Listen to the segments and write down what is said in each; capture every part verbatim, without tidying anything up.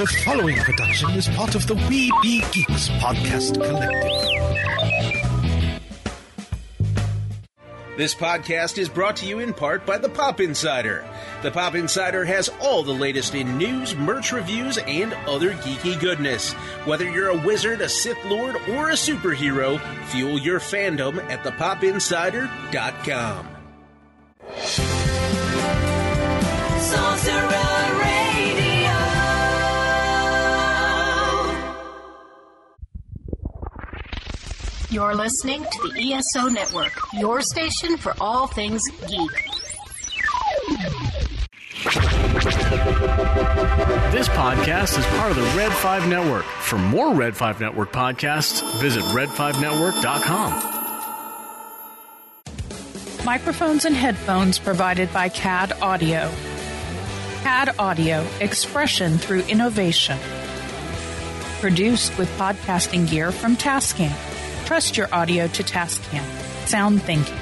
The following production is part of the We Be Geeks podcast collective. This podcast is brought to you in part by The Pop Insider. The Pop Insider has all the latest in news, merch reviews, and other geeky goodness. Whether you're a wizard, a Sith Lord, or a superhero, fuel your fandom at the pop insider dot com. Sorcerer Radio. You're listening to the E S O Network, your station for all things geek. This podcast is part of the Red five Network. For more Red five Network podcasts, visit red five network dot com. Microphones and headphones provided by C A D Audio. C A D Audio, expression through innovation. Produced with podcasting gear from Tascam. Trust your audio to Tascam. Sound thinking.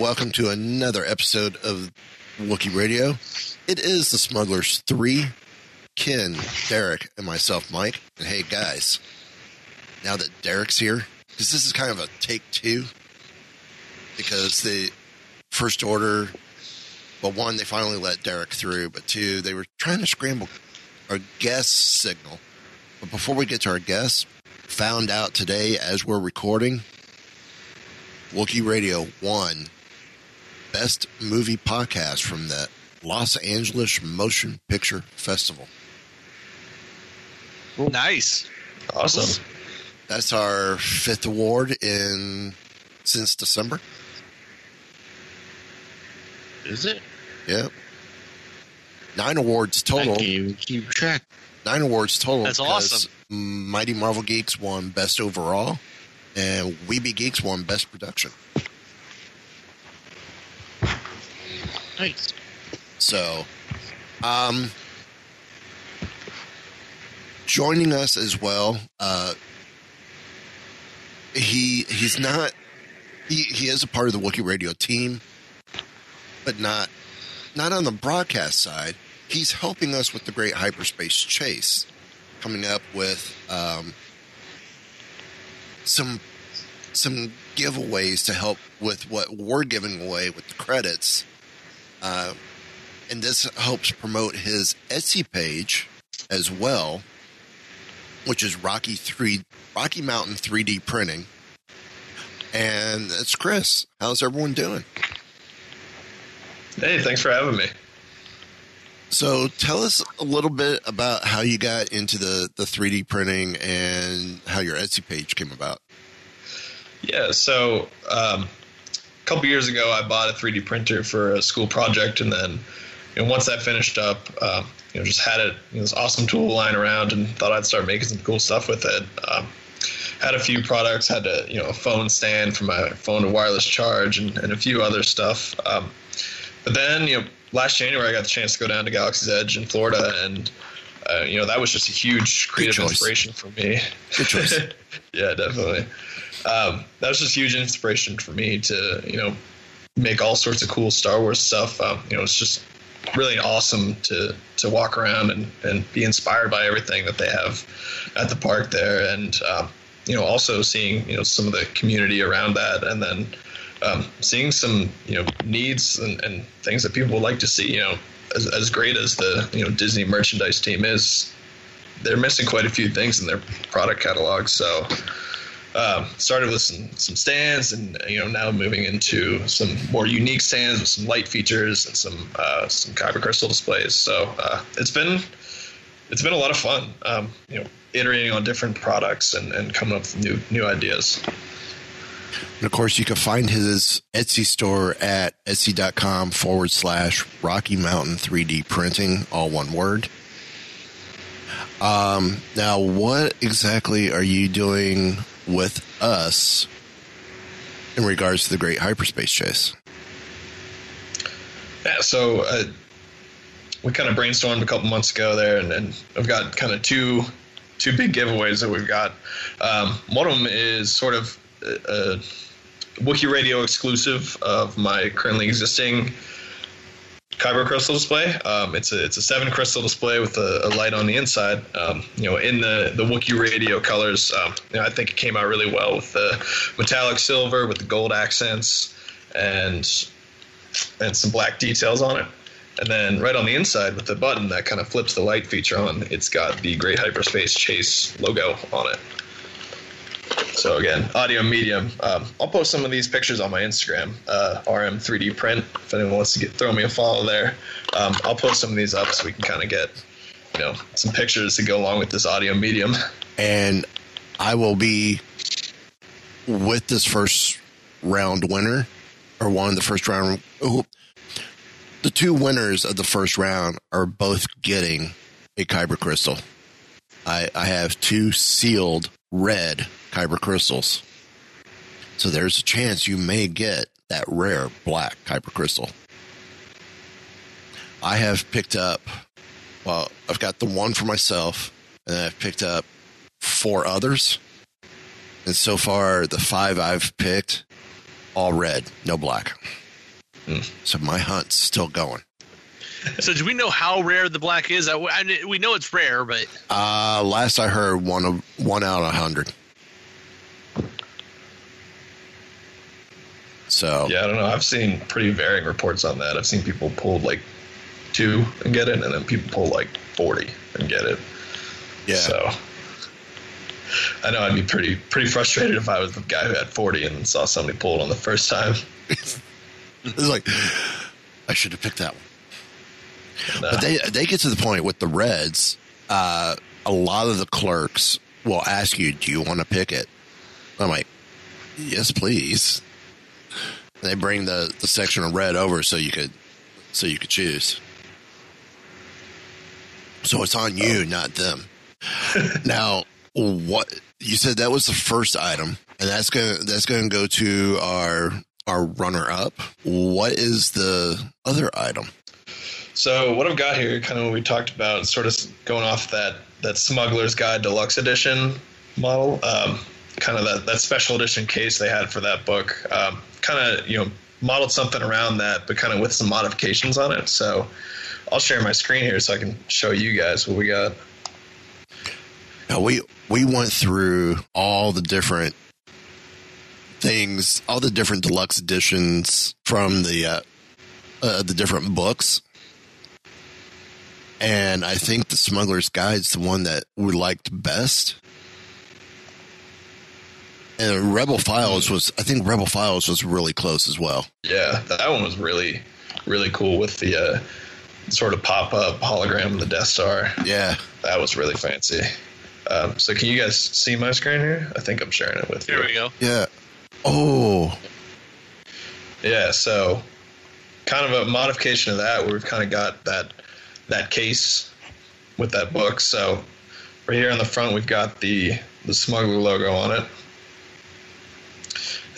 Welcome to another episode of Wookiee Radio. It is the Smugglers three, Ken, Derek, and myself, Mike. And hey, guys, now that Derek's here, because this is kind of a take two, because the first order, well, one, they finally let Derek through, but two, they were trying to scramble our guest signal. But before we get to our guests, found out today as we're recording, Wookiee Radio won Best Movie Podcast from the Los Angeles Motion Picture Festival. Nice. Awesome. That's our fifth award in since December. Is it? Yep. Nine awards total. I can't even keep track. Nine awards total. That's awesome. Mighty Marvel Geeks won Best Overall, and We Be Geeks won Best Production. Nice. So, um, joining us as well, uh, he he's not, he, he is a part of the Wookiee Radio team, but not, not on the broadcast side. He's helping us with the Great Hyperspace Chase, coming up with um, some some giveaways to help with what we're giving away with the credits. Uh, and this helps promote his Etsy page as well, which is Rocky three Rocky Mountain three D Printing. And that's Chris. How's everyone doing? Hey, thanks for having me. So tell us a little bit about how you got into the, the three D printing and how your Etsy page came about. Yeah, so... Um A couple years ago, I bought a three D printer for a school project, and then, you know, once that finished up, um, you know, just had it, you know, this awesome tool lying around, and thought I'd start making some cool stuff with it. Um, had a few products, had a you know a phone stand for my phone to wireless charge, and, and a few other stuff. Um, but then, you know, last January, I got the chance to go down to Galaxy's Edge in Florida, and uh, you know, that was just a huge creative inspiration for me. Good choice. Yeah, definitely. Um, that was just huge inspiration for me to, you know, make all sorts of cool Star Wars stuff. Um, you know, it's just really awesome to, to walk around and, and be inspired by everything that they have at the park there. And, um, you know, also seeing, you know, some of the community around that, and then um, seeing some, you know, needs and, and things that people would like to see. You know, as, as great as the, you know, Disney merchandise team is, they're missing quite a few things in their product catalog. So, um, started with some, some stands, and you know, now moving into some more unique stands with some light features and some uh, some Kyber crystal displays. So uh, it's been it's been a lot of fun, um, you know, iterating on different products and, and coming up with new new ideas. And of course, you can find his Etsy store at etsy.com forward slash Rocky Mountain three D Printing, all one word. Um, now, what exactly are you doing with us in regards to the Great Hyperspace Chase? Yeah, so uh, we kind of brainstormed a couple months ago there, and, and I've got kind of two two big giveaways that we've got. Um, one of them is sort of a Wookiee Radio exclusive of my currently existing Kyber crystal display. Um, it's a it's a seven crystal display with a, a light on the inside. Um, you know, in the the Wookiee Radio colors. Um, you know, I think it came out really well with the metallic silver with the gold accents and and some black details on it. And then right on the inside with the button that kind of flips the light feature on, it's got the Great Hyperspace Chase logo on it. So again, audio medium. Um, I'll post some of these pictures on my Instagram, uh, R M three D Print. If anyone wants to get, throw me a follow there, um, I'll post some of these up so we can kind of get, you know, some pictures to go along with this audio medium. And I will be with this first round winner, or one of the first round. Oh, the two winners of the first round are both getting a Kyber crystal. I, I have two sealed red Kyber crystals. So there's a chance you may get that rare black Kyber crystal. I have picked up, well, I've got the one for myself, and I've picked up four others. And so far, the five I've picked, all red, no black. Mm. So my hunt's still going. So do we know how rare the black is? I, I, we know it's rare, but uh, last I heard, one of one out of a hundred. So yeah, I don't know. I've seen pretty varying reports on that. I've seen people pull like two and get it, and then people pull like forty and get it. Yeah. So I know I'd be pretty pretty frustrated if I was the guy who had forty and saw somebody pull it on the first time. It's like, I should have picked that one. No. But they they get to the point with the reds. Uh, a lot of the clerks will ask you, "Do you want to pick it?" I'm like, "Yes, please." And they bring the, the section of red over so you could so you could choose. So it's on you, oh. not them. Now, what you said, that was the first item, and that's gonna that's gonna go to our our runner up. What is the other item? So what I've got here, kind of what we talked about, sort of going off that, that Smuggler's Guide Deluxe Edition model, um, kind of that, that special edition case they had for that book, um, kind of, you know, modeled something around that, but kind of with some modifications on it. So I'll share my screen here so I can show you guys what we got. Now we we went through all the different things, all the different deluxe editions from the uh, uh, the different books. And I think the Smuggler's Guide's the one that we liked best. And Rebel Files was, I think Rebel Files was really close as well. Yeah, that one was really, really cool with the uh, sort of pop-up hologram of the Death Star. Yeah. That was really fancy. Um, so can you guys see my screen here? I think I'm sharing it with here you. Here we go. Yeah. Oh. Yeah, so kind of a modification of that where we've kind of got that... that case with that book. So right here on the front, we've got the, the Smuggler logo on it.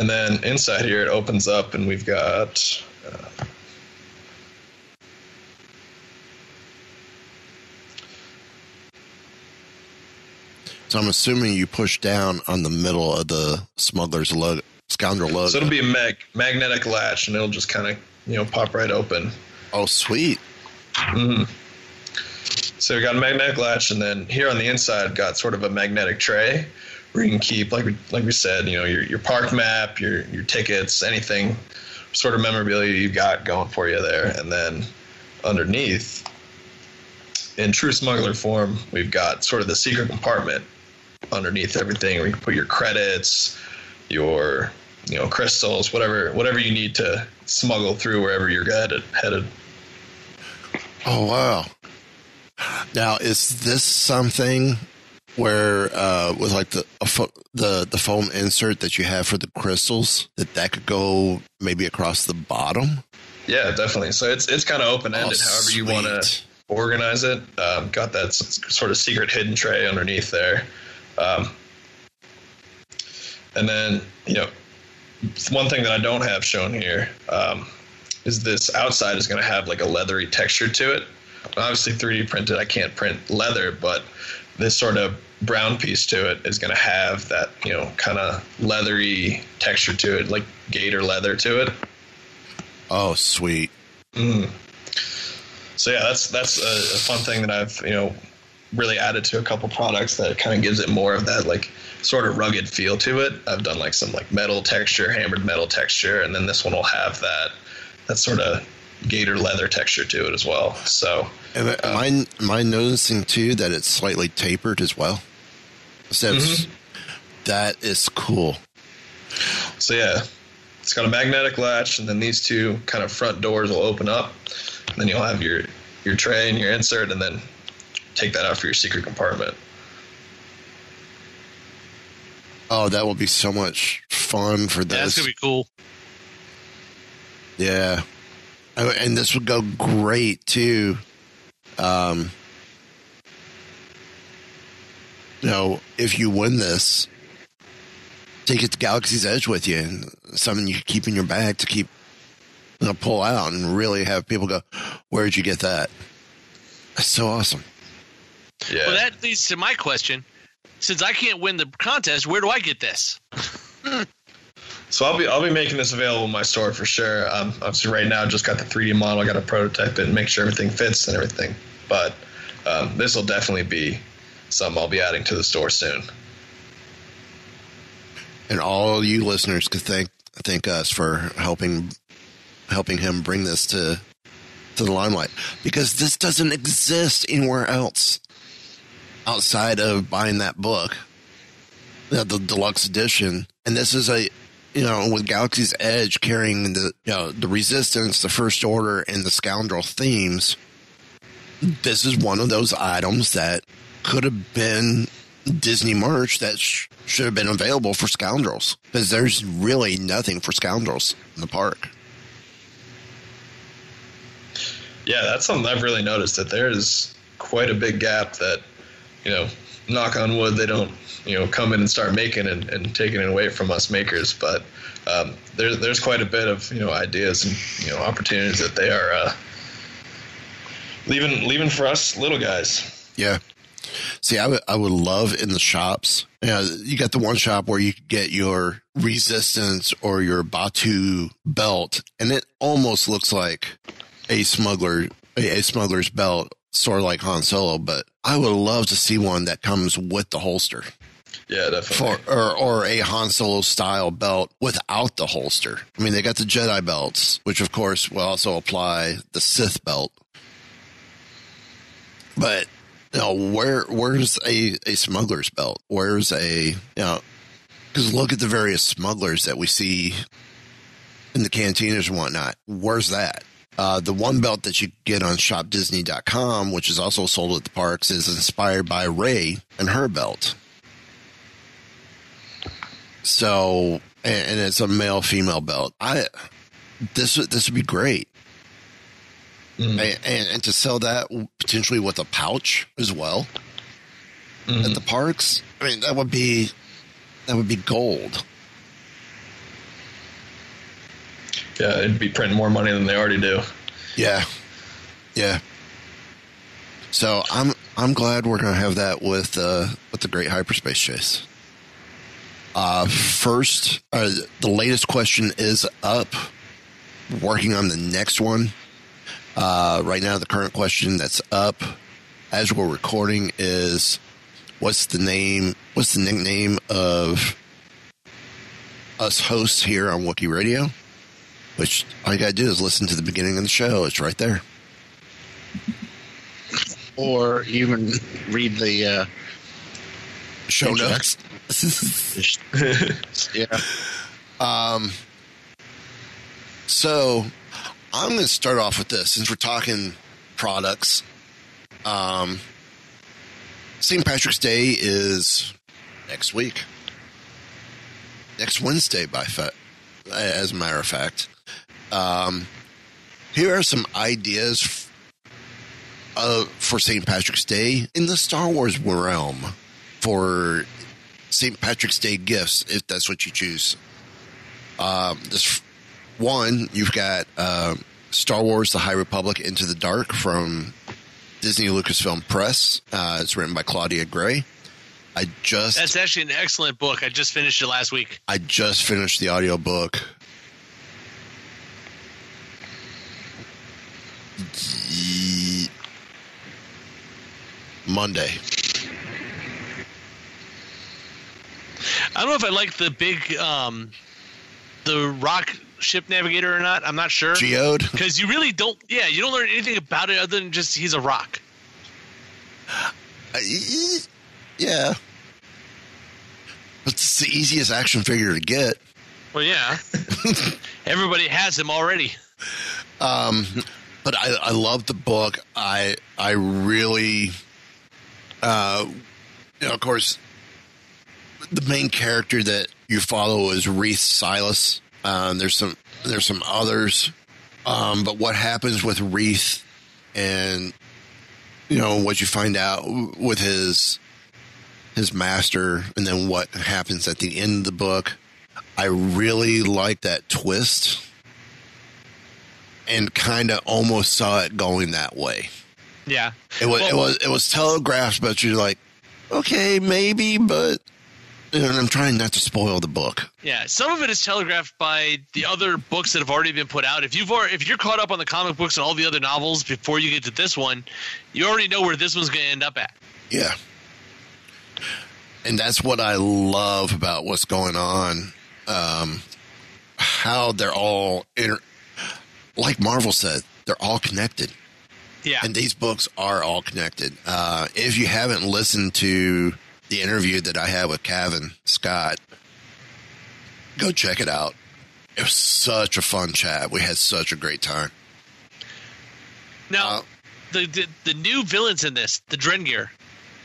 And then inside here, it opens up and we've got, uh, so I'm assuming you push down on the middle of the Smuggler's logo, Scoundrel logo. So it'll be a mag- magnetic latch and it'll just kind of, you know, pop right open. Oh, sweet. Mm-hmm. So we got a magnetic latch, and then here on the inside got sort of a magnetic tray where you can keep, like we, like we said, you know, your, your park map, your your tickets, anything sort of memorabilia you've got going for you there. And then underneath, in true Smuggler form, we've got sort of the secret compartment underneath everything where you can put your credits, your, you know, crystals, whatever, whatever you need to smuggle through wherever you're headed. headed. Oh, wow. Now, is this something where uh, with like the a fo- the the foam insert that you have for the crystals, that that could go maybe across the bottom? Yeah, definitely. So it's it's kind of open ended. Oh, however sweet. You want to organize it. Um, got that sort of secret hidden tray underneath there, um, and then you know one thing that I don't have shown here um, is this outside is going to have like a leathery texture to it. Obviously three D printed, I can't print leather, but this sort of brown piece to it is going to have that, you know, kind of leathery texture to it, like gator leather to it. Oh, sweet. Mm. So, yeah, that's that's a, a fun thing that I've, you know, really added to a couple products that kind of gives it more of that, like, sort of rugged feel to it. I've done, like, some, like, metal texture, hammered metal texture, and then this one will have that, that sort of gator leather texture to it as well. So am I, um, am I, am I noticing too that it's slightly tapered as well? So mm-hmm. That is cool. So yeah, it's got a magnetic latch, and then these two kind of front doors will open up, and then you'll have your your tray and your insert, and then take that out for your secret compartment. Oh, that will be so much fun for this. Yeah, that's gonna be cool. Yeah. And this would go great too, um, you know, if you win this, take it to Galaxy's Edge with you, and something you keep in your bag to keep, you know, pull out and really have people go, "Where'd you get that? That's so awesome." Yeah. Well, that leads to my question: since I can't win the contest, where do I get this? So I'll be I'll be making this available in my store for sure. Um, obviously, right now I just got the three D model, I got to prototype it and make sure everything fits and everything. But um, this will definitely be something I'll be adding to the store soon. And all you listeners could thank thank us for helping helping him bring this to to the limelight, because this doesn't exist anywhere else outside of buying that book, the, the deluxe edition. And this is a You know, with Galaxy's Edge carrying the you know, the Resistance, the First Order, and the Scoundrel themes, this is one of those items that could have been Disney merch that sh- should have been available for Scoundrels, because there's really nothing for Scoundrels in the park. Yeah, that's something I've really noticed, that there is quite a big gap that, you know, knock on wood, they don't, you know, come in and start making and, and taking it away from us makers. But um, there's there's quite a bit of, you know, ideas and, you know, opportunities that they are uh, leaving leaving for us little guys. Yeah. See, I would I would love in the shops. You know, you got the one shop where you get your Resistance or your Batu belt, and it almost looks like a smuggler a, a smuggler's belt. Sort of like Han Solo, but I would love to see one that comes with the holster. Yeah, definitely. For, or, or a Han Solo style belt without the holster. I mean, they got the Jedi belts, which of course will also apply the Sith belt. But you know, where where's a, a smuggler's belt? Where's a you know? Because look at the various smugglers that we see in the cantinas and whatnot. Where's that? Uh, the one belt that you get on shop disney dot com, which is also sold at the parks, is inspired by Rey and her belt. So, and, and it's a male-female belt. I this this would be great, mm. and, and, and to sell that potentially with a pouch as well mm. at the parks. I mean, that would be that would be gold. Yeah, it'd be printing more money than they already do. Yeah, yeah. So I'm I'm glad we're gonna have that with uh, with the Great Hyperspace Chase. Uh, first, uh, the latest question is up. Working on the next one. Uh, right now, the current question that's up as we're recording is, what's the name? What's the nickname of us hosts here on Wookiee Radio? Which all you got to do is listen to the beginning of the show. It's right there. Or even read the uh, show notes. Yeah. Um. So I'm going to start off with this since we're talking products. Um, Saint Patrick's Day is next week. Next Wednesday, by fa- as a matter of fact. Um, here are some ideas f- uh, for Saint Patrick's Day in the Star Wars realm for Saint Patrick's Day gifts, if that's what you choose. Um, this one, you've got uh, Star Wars: The High Republic Into the Dark from Disney Lucasfilm Press. Uh, it's written by Claudia Gray. I just That's actually an excellent book. I just finished it last week. I just finished the audiobook. Monday. I don't know if I like the big um, the rock ship navigator or not. I'm not sure. Geode? Because you really don't yeah, you don't learn anything about it other than just he's a rock. I, yeah. It's the easiest action figure to get. Well, yeah. Everybody has him already. Um, but I, I love the book. I I really, uh, you know, of course, the main character that you follow is Reith Silas. Um, there's some there's some others, um, but what happens with Reith, and you know what you find out with his. his master, and then what happens at the end of the book. I really like that twist and kind of almost saw it going that way. Yeah. It was, well, it was, it was telegraphed, but you're like, okay, maybe, but and I'm trying not to spoil the book. Yeah. Some of it is telegraphed by the other books that have already been put out. If you've already, if you're caught up on the comic books and all the other novels before you get to this one, you already know where this one's going to end up at. Yeah. And that's what I love about what's going on, um, how they're all, inter- like Marvel said, they're all connected. Yeah. And these books are all connected. Uh, if you haven't listened to the interview that I had with Kevin Scott, go check it out. It was such a fun chat. We had such a great time. Now, uh, the, the the new villains in this, the Drengear.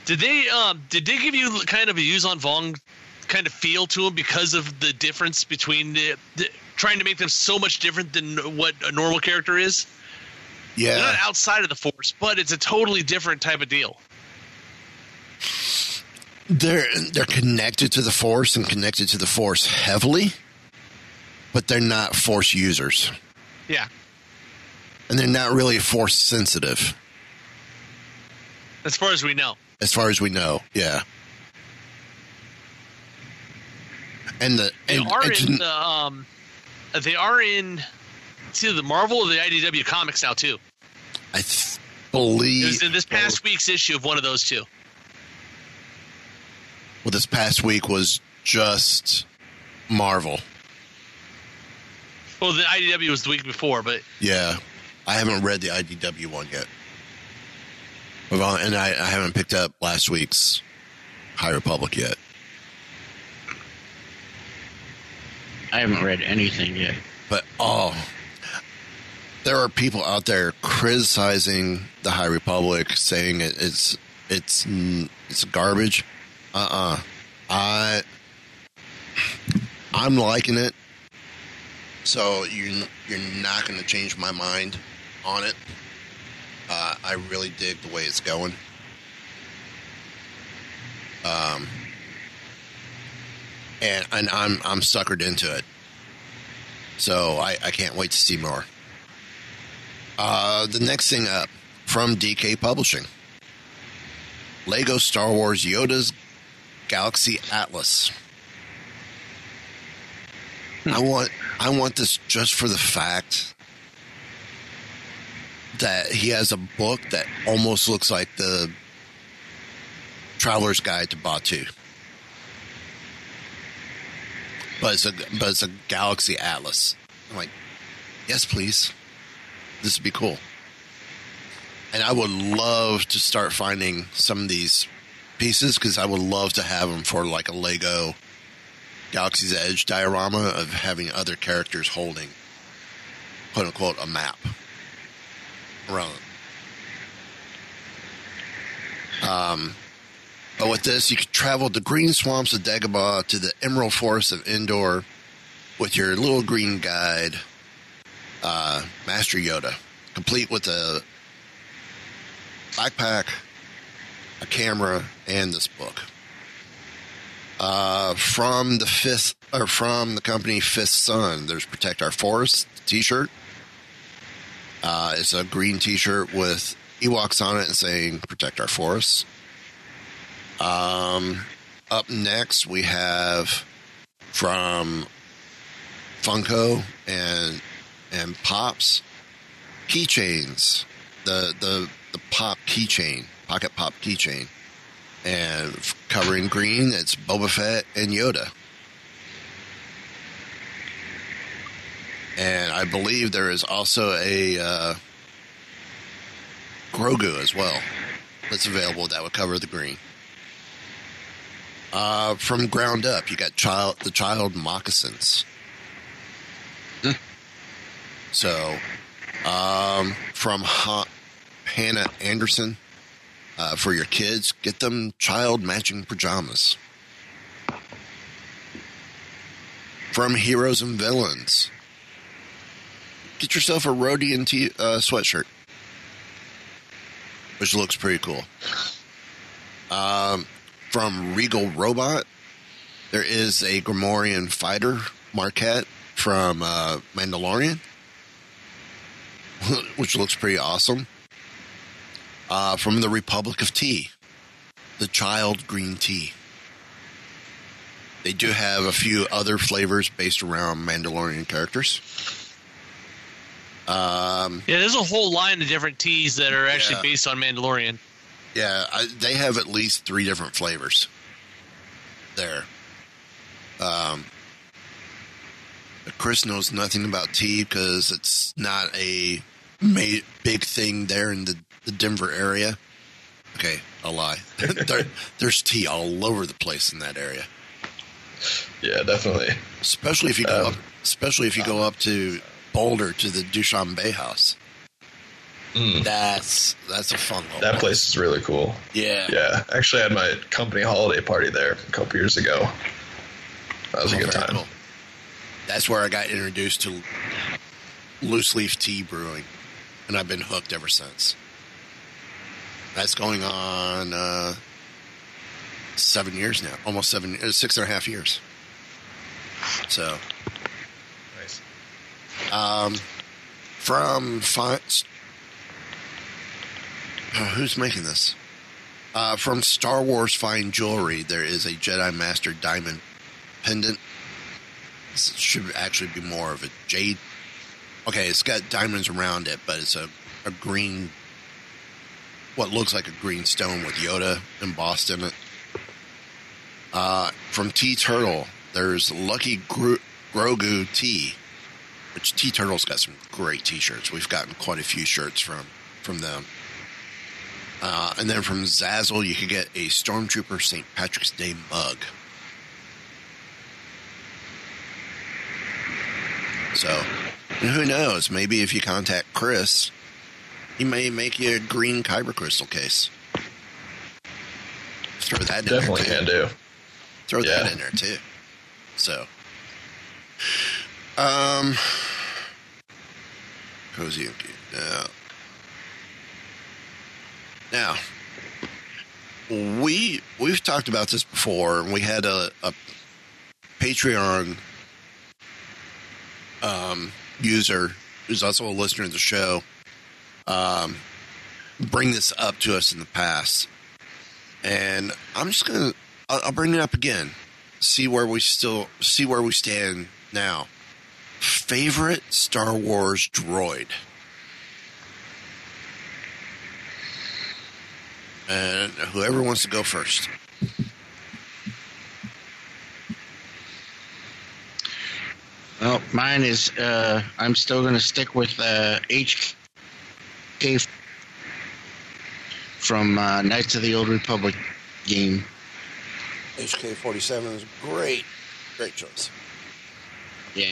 Did they um, did they give you kind of a Yuuzhan Vong kind of feel to them because of the difference between the, the trying to make them so much different than what a normal character is? Yeah, they're not outside of the Force, but it's a totally different type of deal. They're they're connected to the Force and connected to the Force heavily, but they're not Force users. Yeah, and they're not really Force sensitive, as far as we know. As far as we know, yeah. And the they and, are and to, in the um, they are in to the Marvel or the I D W comics now too. I th- believe it was in this past oh. week's issue of one of those two. Well, this past week was just Marvel. Well, the I D W was the week before, but yeah, I haven't read the I D W one yet. And I, I haven't picked up last week's High Republic yet. I haven't read anything yet. But, oh, there are people out there criticizing the High Republic, saying it, it's it's it's garbage. Uh-uh. I, I'm liking it, so you, you're not going to change my mind on it. Uh, I really dig the way it's going. Um, and, and I'm I'm suckered into it. So I, I can't wait to see more. Uh, the next thing up from D K Publishing. Lego Star Wars Yoda's Galaxy Atlas. Hmm. I want I want this just for the fact that he has a book that almost looks like the Traveler's Guide to Batuu, but it's a but it's a Galaxy Atlas. I'm like, yes, please, this would be cool. And I would love to start finding some of these pieces, because I would love to have them for like a Lego Galaxy's Edge diorama of having other characters holding, quote unquote, a map around them. Um, but with this, you could travel the green swamps of Dagobah to the emerald forests of Endor with your little green guide, uh, Master Yoda, complete with a backpack, a camera, and this book. Uh, from the fifth, or from the company Fifth Sun, there's Protect Our Forest t-shirt. Uh, it's a green t-shirt with Ewoks on it and saying Protect Our Forests. Um, up next, we have from Funko and and Pops keychains. The the the Pop keychain, Pocket Pop keychain, and covering green, it's Boba Fett and Yoda. And I believe there is also a uh, Grogu as well that's available that would cover the green. Uh, from Ground Up, you got child the child moccasins. Hmm. So, um, from ha- Hannah Anderson, uh, for your kids, get them child matching pajamas. From Heroes and Villains, get yourself a Rodian t- uh, sweatshirt, which looks pretty cool. Um... From Regal Robot, there is a Grimorian fighter, Marquette, from uh, Mandalorian, which looks pretty awesome. Uh, from the Republic of Tea, the Child Green Tea. They do have a few other flavors based around Mandalorian characters. Um, yeah, there's a whole line of different teas that are actually yeah. based on Mandalorian. Yeah, I, they have at least three different flavors there. Um, Chris knows nothing about tea because it's not a ma- big thing there in the, the Denver area. Okay, I'll lie. there, there's tea all over the place in that area. Yeah, definitely. Especially if you go um, up, especially if you go up to Boulder to the Dushanbe House. Mm. That's that's a fun one. That place is really cool. Yeah. Yeah. Actually, I had my company holiday party there a couple years ago. That was oh, a good time. Cool. That's where I got introduced to loose leaf tea brewing, and I've been hooked ever since. That's going on uh, seven years now. Almost seven, six and a half years. So. Nice. Um, from fonts. Oh, who's making this? Uh, from Star Wars Fine Jewelry, there is a Jedi Master Diamond Pendant. This should actually be more of a jade. Okay, it's got diamonds around it, but it's a, a green, what looks like a green stone with Yoda embossed in it. Uh, from T-Turtle, there's Lucky Gro- Grogu Tea, which T-Turtle's got some great t-shirts. We've gotten quite a few shirts from, from them. Uh, and then from Zazzle, you could get a Stormtrooper Saint Patrick's Day mug. So, who knows? Maybe if you contact Chris, he may make you a green Kyber crystal case. Throw that in Definitely there, Definitely can do. Throw yeah. that in there, too. So, um, cozy and cute. Uh, Now, we, we've talked about this before, and we had a, a Patreon um, user, who's also a listener of the show, um, bring this up to us in the past. And I'm just going to, I'll bring it up again, see where we still, see where we stand now. Favorite Star Wars droid? And whoever wants to go first. Well, mine is, uh, I'm still going to stick with uh, H K from uh, Knights of the Old Republic. game. H K forty-seven is great. Great choice. Yeah.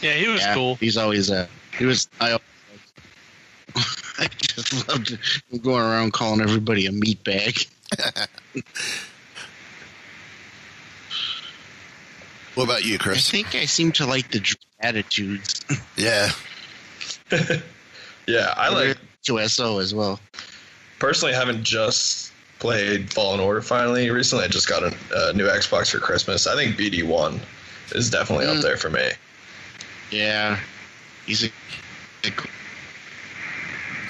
Yeah, he was yeah, cool. He's always, uh, he was, I, always, I just loved him going around calling everybody a meatbag. What about you, Chris? I think I seem to like the attitudes. Yeah. Yeah, I like K two S O as well. Personally, I haven't just played Fallen Order finally. Recently, I just got a, a new Xbox for Christmas. I think B D one is definitely mm. up there for me. Yeah. He's a, a cool.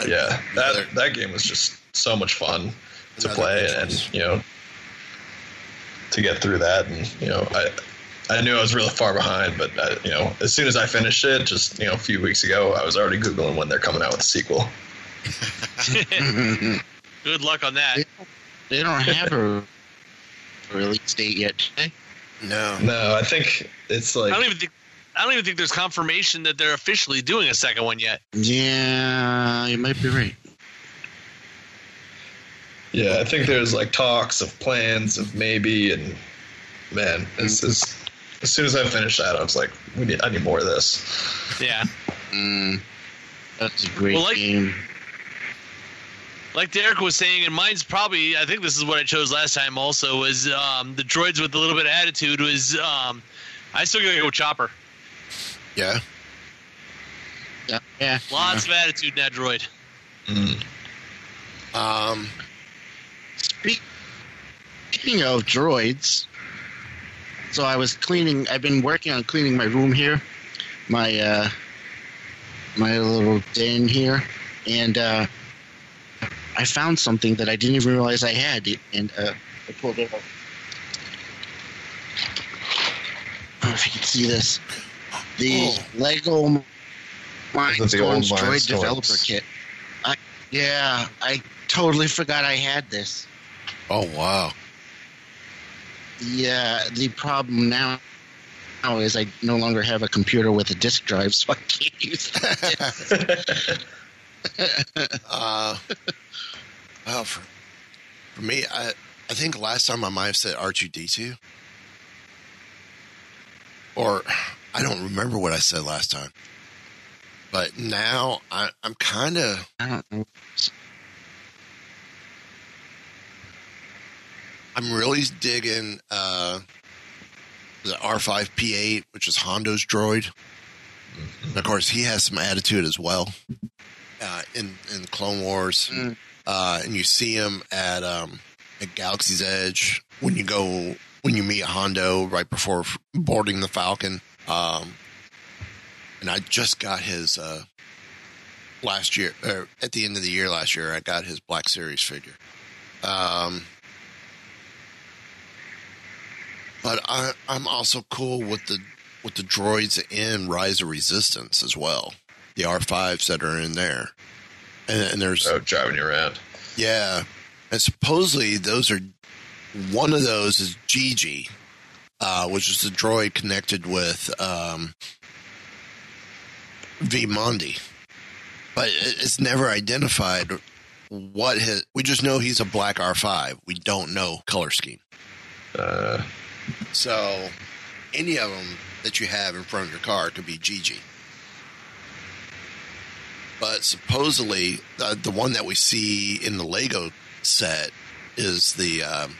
Yeah, that, that game was just so much fun to play and, you know, to get through that. And, you know, I I knew I was really far behind, but, I, you know, as soon as I finished it, just, you know, a few weeks ago, I was already Googling when they're coming out with a sequel. Good luck on that. They don't have a release date yet, do they? No. No, I think it's like... I don't even think, I don't even think there's confirmation that they're officially doing a second one yet. Yeah, you might be right. Yeah, I think there's like talks of plans of maybe, and man, this is... As soon as I finished that, I was like, we need, I need more of this. Yeah. Mm, that's a great well, like, game. Like Derek was saying, and mine's probably, I think this is what I chose last time also, was um, the droids with a little bit of attitude was, um, I still gotta go Chopper. Yeah. Yeah. yeah. Lots yeah. of attitude in that droid. Mm. Um, speaking of droids... So I was cleaning. I've been working on cleaning my room here, my uh, my little den here, and uh, I found something that I didn't even realize I had, and uh, I pulled it up. I don't know if you can see this. The oh. Lego Mindstorms Droid Developer Kit. I, yeah, I totally forgot I had this. Oh wow. Yeah, the problem now is I no longer have a computer with a disk drive, so I can't use that. uh, well, for, for me, I I think last time I might have said R two D two. Or I don't remember what I said last time. But now I, I'm kind of... I don't know. I'm really digging uh, the R five P eight, which is Hondo's droid. And of course, he has some attitude as well uh, in in Clone Wars, mm. uh, and you see him at um, at Galaxy's Edge when you go when you meet Hondo right before boarding the Falcon. Um, and I just got his uh, last year, or at the end of the year last year, I got his Black Series figure. Um, But I, I'm also cool with the with the droids in Rise of Resistance as well. The R fives that are in there, and, and there's oh, driving you around. Yeah, and supposedly those are one of those is Gigi, uh, which is the droid connected with um, Vimondi, but it, it's never identified what his. We just know he's a black R five. We don't know color scheme. Uh. So, any of them that you have in front of your car could be Gigi. But supposedly, uh, the one that we see in the Lego set is the, um,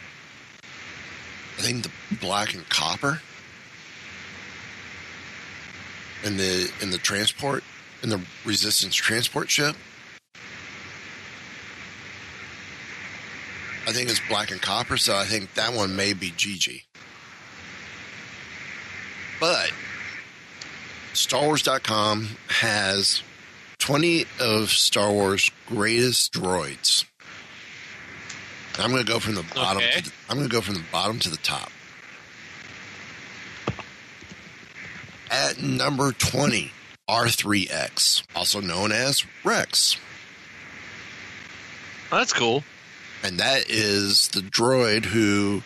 I think, the black and copper in the in the transport in the Resistance transport ship. I think it's black and copper, so I think that one may be Gigi. But Star Wars dot com has twenty of Star Wars' greatest droids. And I'm going to go from the bottom. Okay. To the, I'm going to go from the bottom to the top. At number twenty, R three X, also known as Rex. Oh, that's cool. And that is the droid who,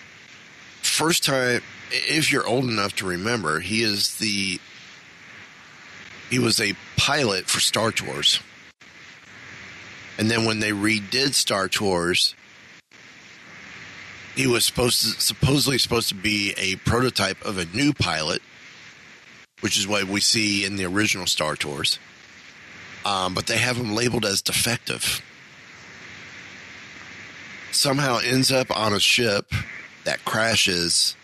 first time. If you're old enough to remember, he is the he was a pilot for Star Tours. And then when they redid Star Tours, He was supposed to, supposedly supposed to be a prototype of a new pilot, which is what we see in the original Star Tours. Um, but they have him labeled as defective. Somehow ends up on a ship that crashes,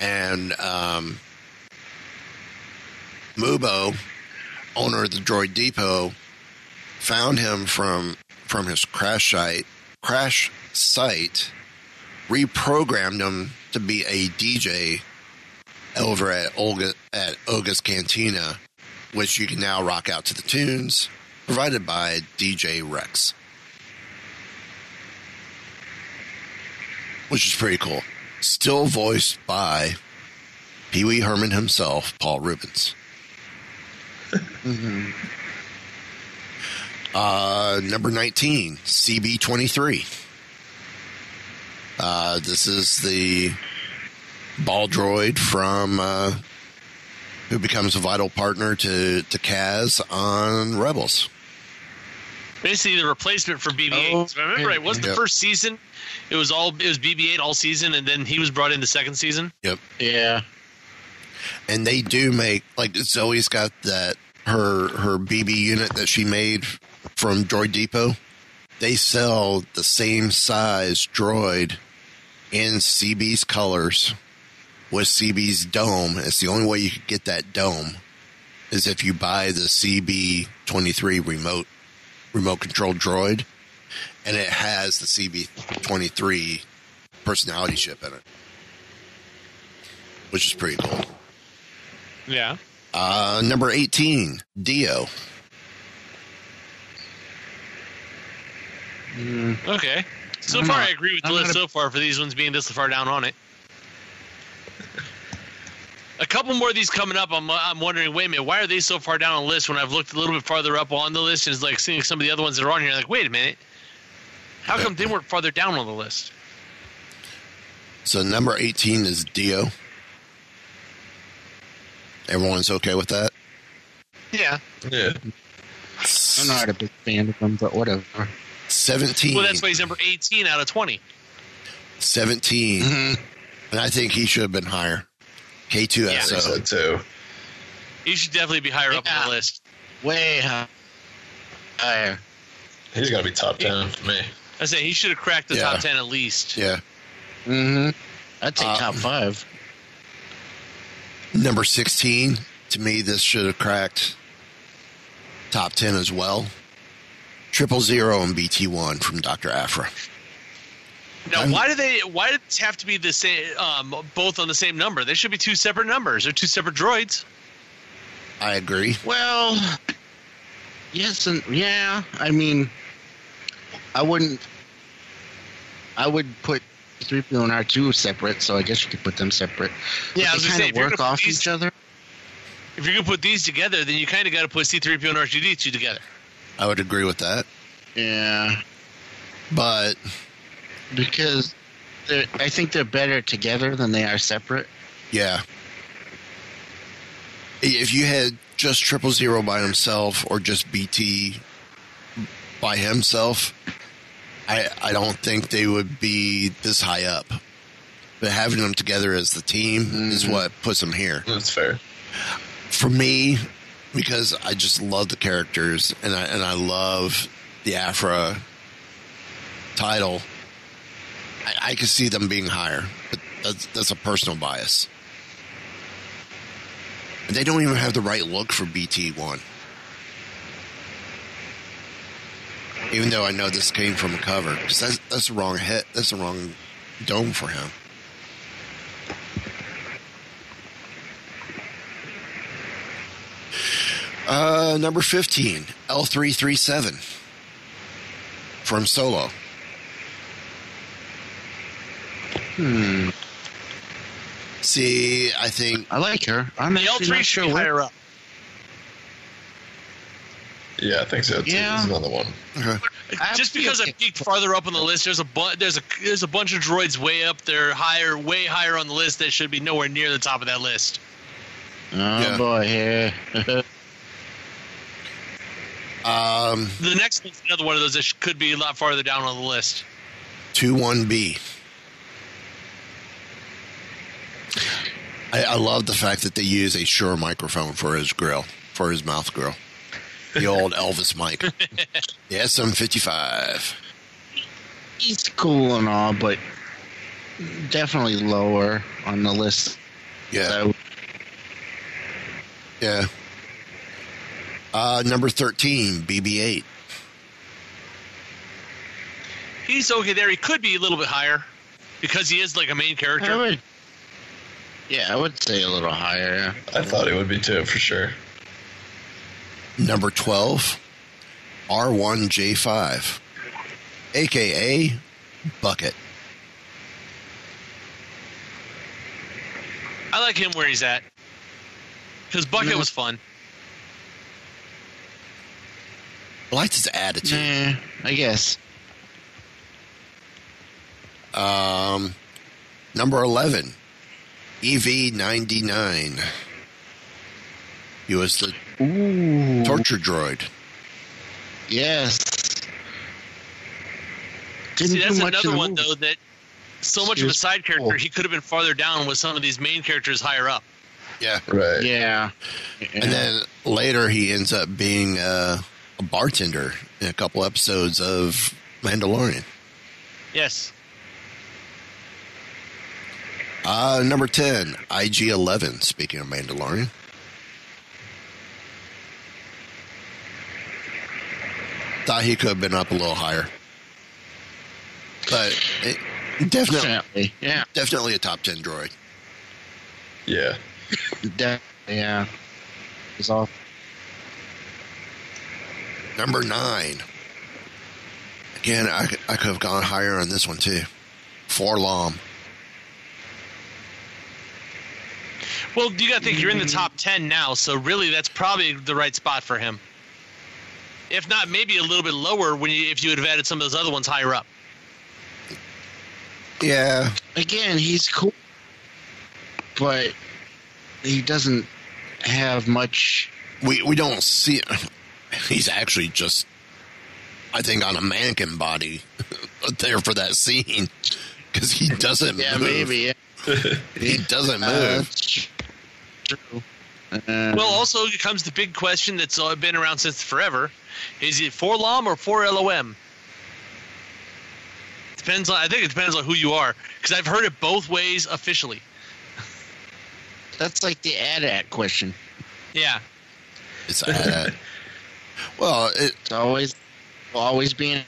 and um, Mubo, owner of the Droid Depot, found him from from his crash site, crash site, reprogrammed him to be a D J over at Olga at Olga's Cantina, which you can now rock out to the tunes provided by D J Rex, which is pretty cool. Still voiced by Pee Wee Herman himself, Paul Rubens. Mm-hmm. Uh, number nineteen, C B twenty-three. Uh, this is the ball droid from uh, who becomes a vital partner to, to Kaz on Rebels. Basically, the replacement for B B eight. Oh, if I remember right, wasn't yep. the first season? It was all it was B B eight all season, and then he was brought in the second season. Yep. Yeah. And they do make, like, Zoe's got that her her B B unit that she made from Droid Depot. They sell the same size droid in C B's colors with C B's dome. It's the only way you could get that dome is if you buy the C B twenty-three remote remote control droid, and it has the C B twenty-three personality chip in it, which is pretty cool. Yeah. Uh, number eighteen, Dio. Mm. Okay. So I'm far, not, I agree with the I'm list a... so far for these ones being this far down on it. A couple more of these coming up, I'm I'm wondering, wait a minute, why are they so far down on the list when I've looked a little bit farther up on the list and it's like seeing some of the other ones that are on here, like, wait a minute, how come they weren't farther down on the list? So number eighteen is Dio. Everyone's okay with that? Yeah. Yeah. I'm not a big fan of them, but whatever. seventeen. Well, that's why he's number eighteen out of twenty. seventeen. Mm-hmm. And I think he should have been higher. K two S O. Yeah, so too. He should definitely be higher yeah. up on the list. Way higher. He's got to be top ten for me. I say he should have cracked the yeah. top ten at least. Yeah. Mm-hmm. I'd take um, top five. Number sixteen. To me, this should have cracked top ten as well. Triple Zero and B T one from Doctor Aphra. Now, I'm, why do they? Why did it have to be the same? Um, both on the same number. They should be two separate numbers. They're two separate droids. I agree. Well, yes and yeah. I mean, I wouldn't. I would put three P O and R two separate, so I guess you could put them separate. Yeah, but I was going to say, if work off these, each other. If you're going to put these together, then you kind of got to put C three P O and R two D two together. I would agree with that. Yeah, but. Because I think they're better together than they are separate. Yeah. If you had just Triple Zero by himself or just B T by himself, I I don't think they would be this high up. But having them together as the team mm-hmm. is what puts them here. That's fair. For me, because I just love the characters and I and I love the Aphra title. I, I could see them being higher, but that's, that's a personal bias. And they don't even have the right look for B T one. Even though I know this came from a cover, because that's that's the wrong hit, that's the wrong dome for him. Uh, number fifteen, L three thirty-seven from Solo. Hmm. See, I think I like her. I'm the L three show higher up. Yeah, I think so. Yeah, this is another one. Okay. Just because I peeked farther up on the list, there's a bu- there's a there's a bunch of droids way up there, higher, way higher on the list that should be nowhere near the top of that list. Oh yeah. boy, yeah. um, the next one's another one of those that could be a lot farther down on the list. two one B. I, I love the fact that they use a Shure microphone for his grill, for his mouth grill. The old Elvis mic. The S M fifty-five. He's cool and all, but definitely lower on the list. Yeah. So. Yeah. Uh, number thirteen, B B eight. He's okay there. He could be a little bit higher because he is like a main character. I would, yeah, I would say a little higher. Yeah. I thought it would be too, for sure. Number twelve, R one J five, a k a. Bucket. I like him where he's at because Bucket mm. was fun. I liked his attitude. Yeah, I guess. Um, number eleven, E V ninety-nine. He was the Ooh. torture droid. Yes. Didn't See, that's another one, though, that so much of a side character, cool. he could have been farther down with some of these main characters higher up. Yeah. Right. Yeah. yeah. And then later he ends up being uh, a bartender in a couple episodes of Mandalorian. Yes. Uh, number ten, I G eleven, speaking of Mandalorian. Thought he could have been up a little higher. But it, definitely, definitely, yeah. definitely a top ten droid. Yeah. De- yeah. He's off. Number nine. Again, I, I could have gone higher on this one, too. four lom. Well, you got to think you're in the top ten now, so really that's probably the right spot for him. If not, maybe a little bit lower when you, if you would have added some of those other ones higher up. Yeah. Again, he's cool, but he doesn't have much. We we don't see it. He's actually just, I think, on a mannequin body there for that scene because he doesn't yeah, move. Maybe, yeah, maybe. He doesn't move. Uh, true. Uh, well, also comes the big question that's been around since forever. Is it four lom or four lom? Depends on. I think it depends on who you are, because I've heard it both ways officially. That's like the A D A T question. Yeah. It's A D A T. Well, it, it's always will always be an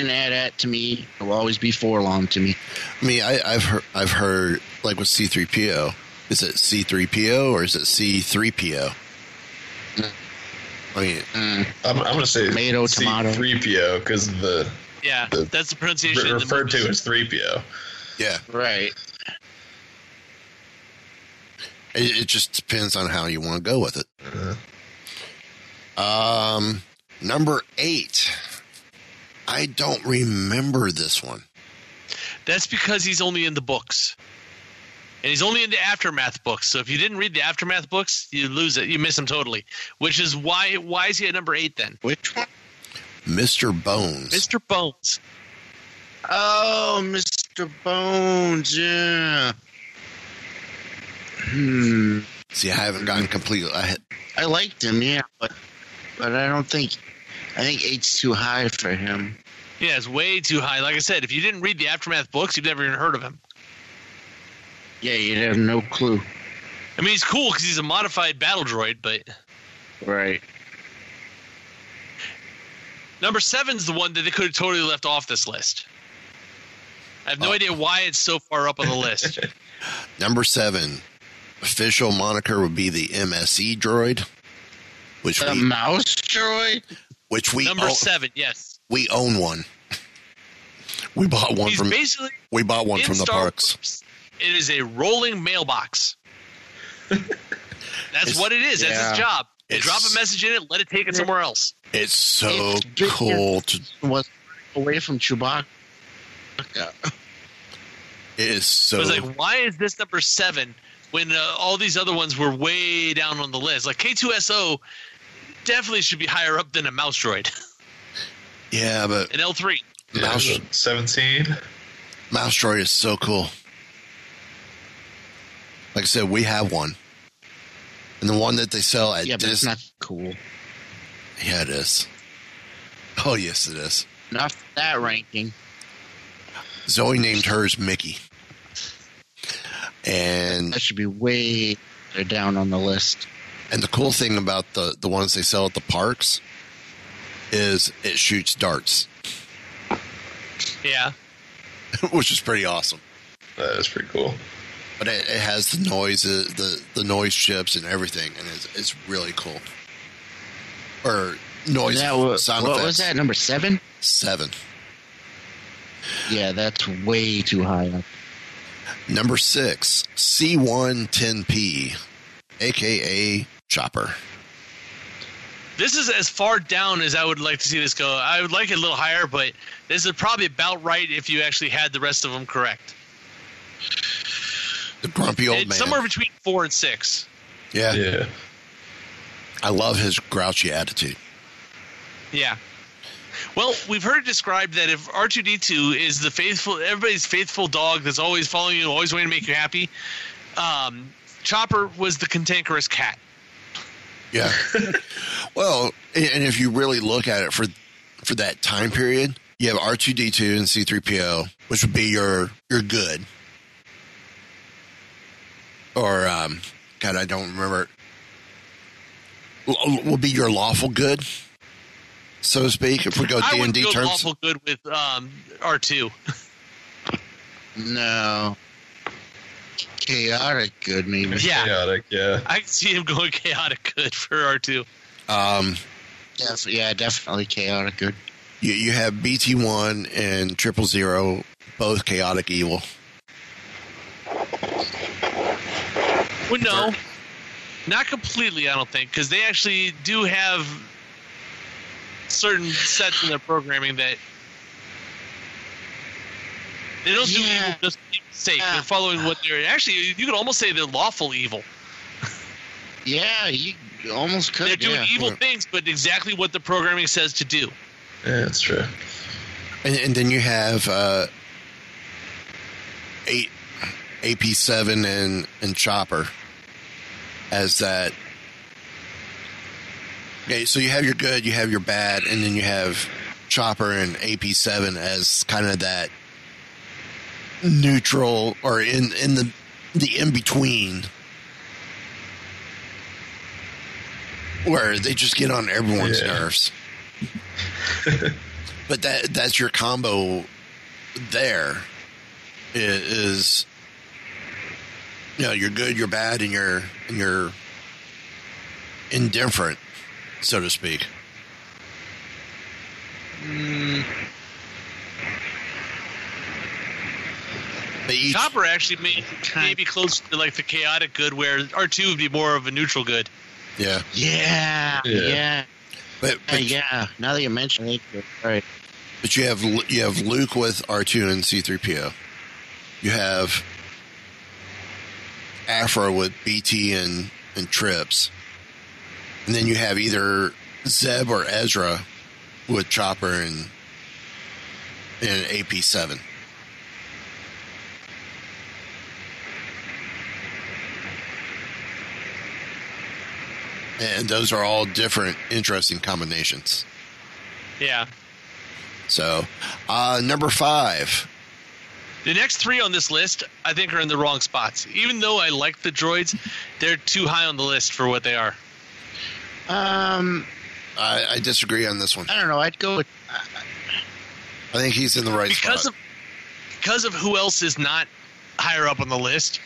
A D A T to me. It will always be four lom to me. I mean, I, I've heard. I've heard like with C three P O. Is it C three P O or is it C three P O? I mean, mm. I'm, I'm going to say tomato, C three P O because the yeah, the, that's the pronunciation re- referred the to as three P O. Yeah, right. It, it just depends on how you want to go with it. Uh-huh. Um, number eight. I don't remember this one. That's because he's only in the books. And he's only in the Aftermath books, so if you didn't read the Aftermath books, you lose it. You miss him totally, which is why why is he at number eight then? Which one? Mister Bones. Mister Bones. Oh, Mister Bones, yeah. Hmm. See, I haven't gotten completely. I, had, I liked him, yeah, but but I don't think – I think eight's too high for him. Yeah, it's way too high. Like I said, if you didn't read the Aftermath books, you've never even heard of him. Yeah, you'd have no clue. I mean, he's cool because he's a modified battle droid, but... Right. Number seven's the one that they could have totally left off this list. I have no oh. idea why it's so far up on the list. Number seven. Official moniker would be the M S E droid. Which the we, mouse droid? Which we Number own, seven, yes. We own one. We bought one he's from... Basically we bought one from the Star parks. Wars. It is a rolling mailbox. That's it's, what it is. Yeah. That's his job. You drop a message in it, let it take it somewhere else. It's so it's cool to was away from Chewbacca. It is so. I was like, why is this number seven when uh, all these other ones were way down on the list? Like K two S O definitely should be higher up than a mouse droid. Yeah, but an L three. Yeah, mouse seventeen. Mouse droid is so cool. Like I said, we have one. And the one that they sell at yeah, but Dis- it's not cool. Yeah, it is. Oh, yes, it is. Not for that ranking. Zoe named hers Mickey. And that should be way down on the list. And the cool thing about the, the ones they sell at the parks is it shoots darts. Yeah. Which is pretty awesome. That is pretty cool. But it, it has the noise, the, the noise chips and everything, and it's, it's really cool. Or noise that, what, sound effects. What was that, number seven? Seven. Yeah, that's way too high up. Number six, C one ten P, a k a. Chopper. This is as far down as I would like to see this go. I would like it a little higher, but this is probably about right if you actually had the rest of them correct. The grumpy old it's man. Somewhere between four and six. Yeah. Yeah. I love his grouchy attitude. Yeah. Well, we've heard described that if R two D two is the faithful, everybody's faithful dog that's always following you, always waiting to make you happy, um, Chopper was the cantankerous cat. Yeah. Well, and if you really look at it for for that time period, you have R two D two and C three P O, which would be your your good. Or, um, God, I don't remember. L- will be your lawful good, so to speak, if we go D and D terms. I would go lawful good with um, R two. No. Chaotic good, maybe. Yeah. Chaotic, yeah. I can see him going chaotic good for R two. Um, Def- yeah, definitely chaotic good. You, you have B T one and Triple Zero, both chaotic evil. Well, no, not completely, I don't think, because they actually do have certain sets in their programming that they don't yeah. do evil just for evil's sake. Yeah. They're following what they're – actually, you could almost say they're lawful evil. Yeah, you almost could, They're doing yeah. evil yeah. things, but exactly what the programming says to do. Yeah, that's true. And, and then you have uh, eight – A P seven and, and Chopper as that. Okay, so you have your good, you have your bad, and then you have Chopper and A P seven as kind of that neutral or in, in the the in-between where they just get on everyone's yeah. nerves. But that that's your combo there is... You know, you're good, you're bad, and you're and you're indifferent, so to speak. Mm. Each- Chopper actually may, may be closer to like the chaotic good, where R two would be more of a neutral good. Yeah. Yeah. Yeah. yeah. But, but yeah, yeah. Now that you mention it, right? But you have you have Luke with R two and C three P O. You have Afro with B T and, and Trips. And then you have either Zeb or Ezra with Chopper and and A P seven. And those are all different, interesting combinations. Yeah. So, uh, number five. The next three on this list, I think, are in the wrong spots. Even though I like the droids, they're too high on the list for what they are. Um, I, I disagree on this one. I don't know. I'd go with... Uh, I think he's in the right because spot. Of, because of who else is not higher up on the list.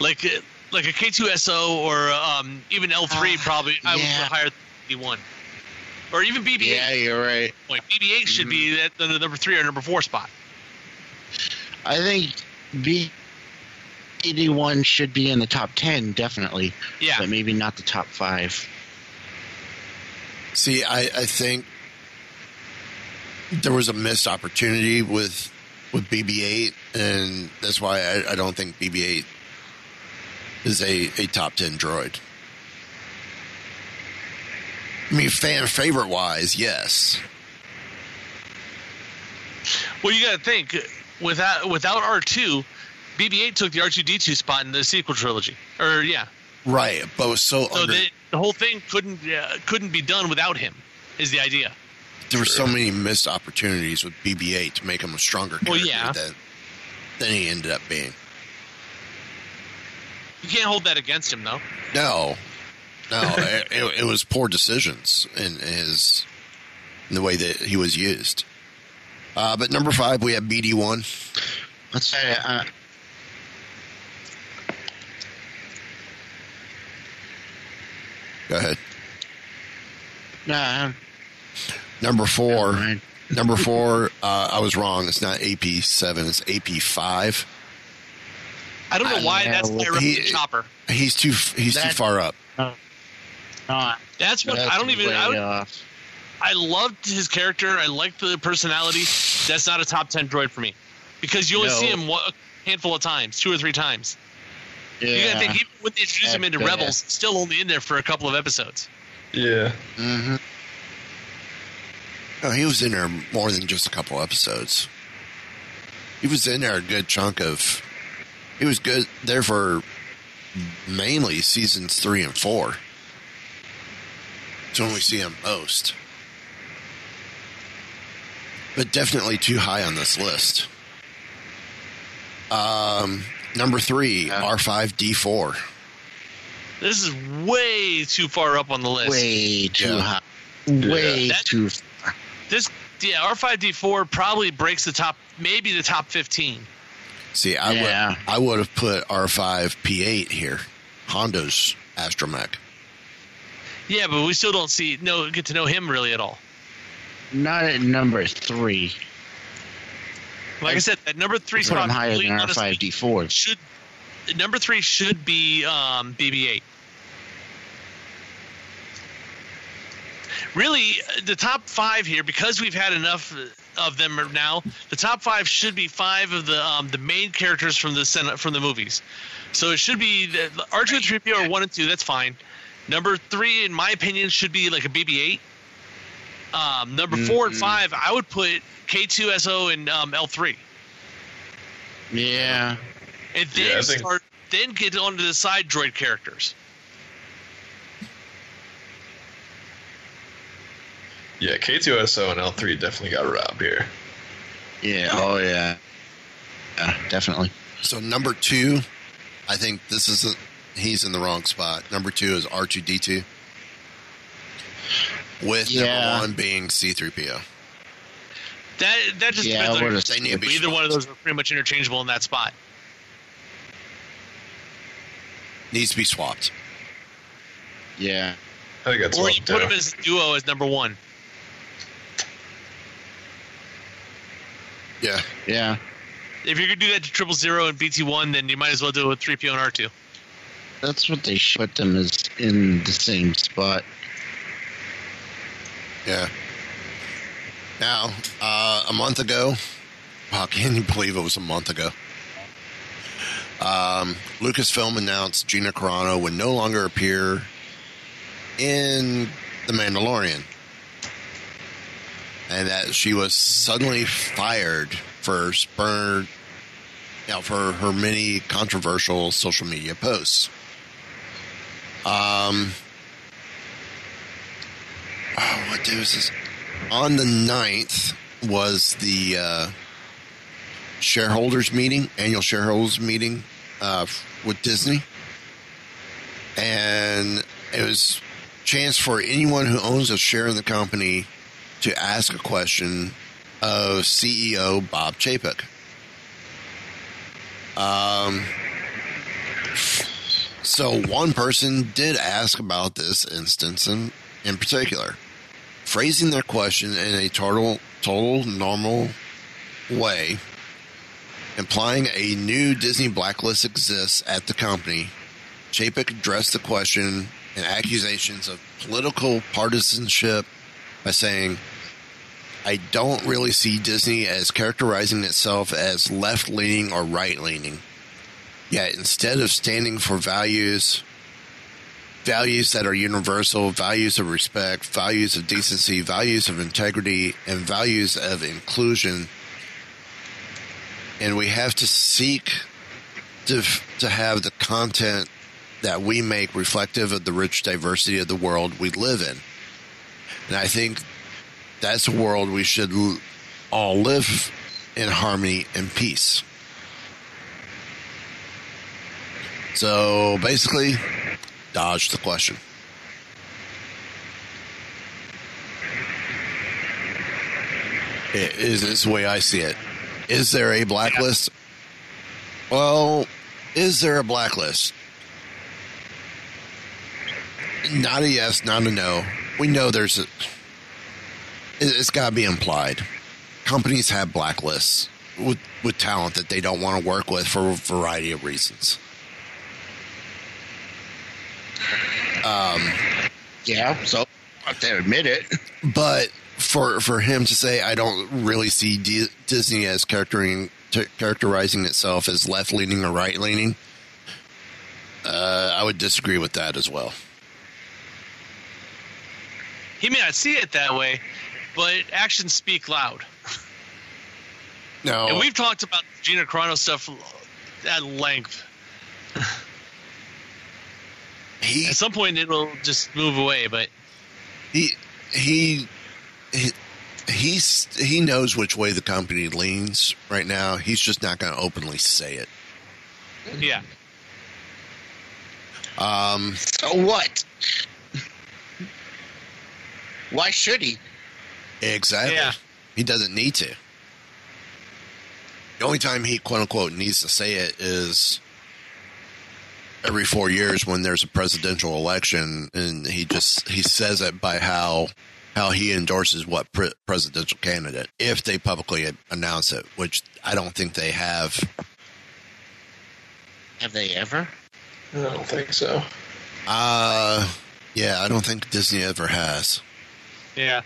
Like like a K two S O or um, even L three uh, probably, yeah. I would higher than B one. Or even B B eight. Yeah, you're right. Like, B B eight mm. should be at the number three or number four spot. I think B D one should be in the top ten, definitely. Yeah. But maybe not the top five. See, I, I think there was a missed opportunity with with B B eight, and that's why I, I don't think B B eight is a, a top ten droid. I mean, fan favorite-wise, yes. Well, you got to think... Without without R two, B B eight took the R two D two spot in the sequel trilogy. Or yeah, right. But was so, so under- they, the whole thing couldn't uh, couldn't be done without him. Is the idea? There were sure. so many missed opportunities with B B eight to make him a stronger character well, yeah. than than he ended up being. You can't hold that against him, though. No, no, it, it, it was poor decisions in his in the way that he was used. Uh, but number five, we have B D one. Let's say. Uh, Go ahead. Nah. Number four. Right. Number four. Uh, I was wrong. It's not A P seven. It's A P five. I don't know I why know. That's my he, Chopper. He's too. He's that, too far up. Uh, uh, that's what that's I don't even. I, would, I loved his character. I liked the personality. That's not a top ten droid for me, because you only no. see him a handful of times, two or three times. Yeah. You gotta think even when they introduced him into Rebels, it's still only in there for a couple of episodes. Yeah. Mm-hmm. No, he was in there more than just a couple episodes. He was in there a good chunk of. He was good there for mainly seasons three and four. It's when we see him most. But definitely too high on this list. Um, number three, yeah. R five D four. This is way too far up on the list. Way too yeah. high. Way yeah. that, too far. This, yeah, R five D four probably breaks the top, maybe the top fifteen. See, I yeah. would I would have put R five P eight here, Hondo's astromech. Yeah, but we still don't see no get to know him really at all. Not at number three. Like I, I said, at number three spot higher than R five D four. Should number three should be um, B B eight. Really, the top five here, because we've had enough of them now, the top five should be five of the um, the main characters from the from the movies. So it should be the R two and three P O are one and two. That's fine. Number three, in my opinion, should be like a B B eight. Um, number mm-hmm. four and five, I would put K two S O and um, L three. Yeah. And then, yeah, think- start, then get onto the side droid characters. Yeah, K two S O and L three definitely got a rob here. Yeah, oh yeah. Yeah, definitely. So number two, I think this is – he's in the wrong spot. Number two is R two D two with yeah. number one being C three P O. That that just yeah, depends on – they need to be either one of those are pretty much interchangeable in that spot. Needs to be swapped. Yeah. I think that's or you put him as a duo as number one. Yeah. Yeah. If you're going to do that to Triple Zero and B T one, then you might as well do it with three P O and R two. That's what they should put them as in the same spot. Yeah. Now, uh, a month ago, wow, can you believe it was a month ago? Um, Lucasfilm announced Gina Carano would no longer appear in The Mandalorian. And that she was suddenly fired for spurred, you know, for her many controversial social media posts. Um, oh, what day was this? On the ninth was the uh, shareholders meeting, annual shareholders meeting uh, with Disney, and it was a chance for anyone who owns a share in the company to ask a question of C E O Bob Chapek. Um, so one person did ask about this instance in, in particular, phrasing their question in a total, total normal way, implying a new Disney blacklist exists at the company. Chapek addressed the question and accusations of political partisanship by saying, "I don't really see Disney as characterizing itself as left-leaning or right-leaning. Yet instead of standing for values, values that are universal, values of respect, values of decency, values of integrity, and values of inclusion, and we have to seek reflective to have the content that we make reflective of the rich diversity of the world we live in. And I think that's a world we should all live in harmony and peace. So basically, dodge the question. It is this the way I see it. Is there a blacklist? Well, is there a blacklist? Not a yes, not a no. We know there's a... It's got to be implied. Companies have blacklists with, with talent that they don't want to work with for a variety of reasons. Um, yeah, so I have to admit it. But for for him to say, I don't really see D- Disney as characterizing, t- characterizing itself as left-leaning or right-leaning, uh, I would disagree with that as well. He may not see it that way, but actions speak loud. No. And we've talked about Gina Carano stuff at length. He, at some point, it'll just move away. But he he he he's, he knows which way the company leans right now. He's just not going to openly say it. Yeah. Um. So what? Why should he? Exactly. Yeah. He doesn't need to. The only time he quote unquote needs to say it is every four years when there's a presidential election, and he just he says it by how how he endorses what pre- presidential candidate, if they publicly announce it, which I don't think they have. Have they ever? I don't think so. Uh, yeah, I don't think Disney ever has. Yeah,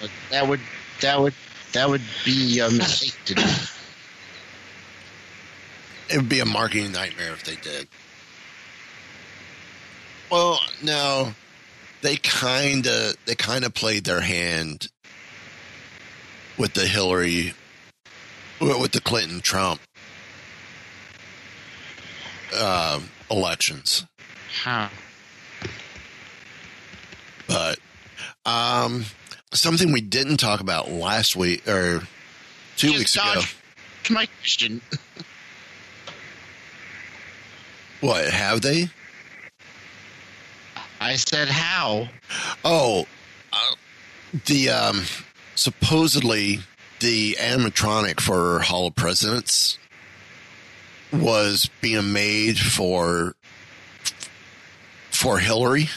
but that would that would that would be a mistake to do. It would be a marketing nightmare if they did. Well, no, they kind of they kind of played their hand with the Hillary, with the Clinton Trump uh, elections. Huh. But um, something we didn't talk about last week or two Just weeks ago. My question. What, have they? I said how. Oh, uh, the um, supposedly the animatronic for Hall of Presidents was being made for for Hillary.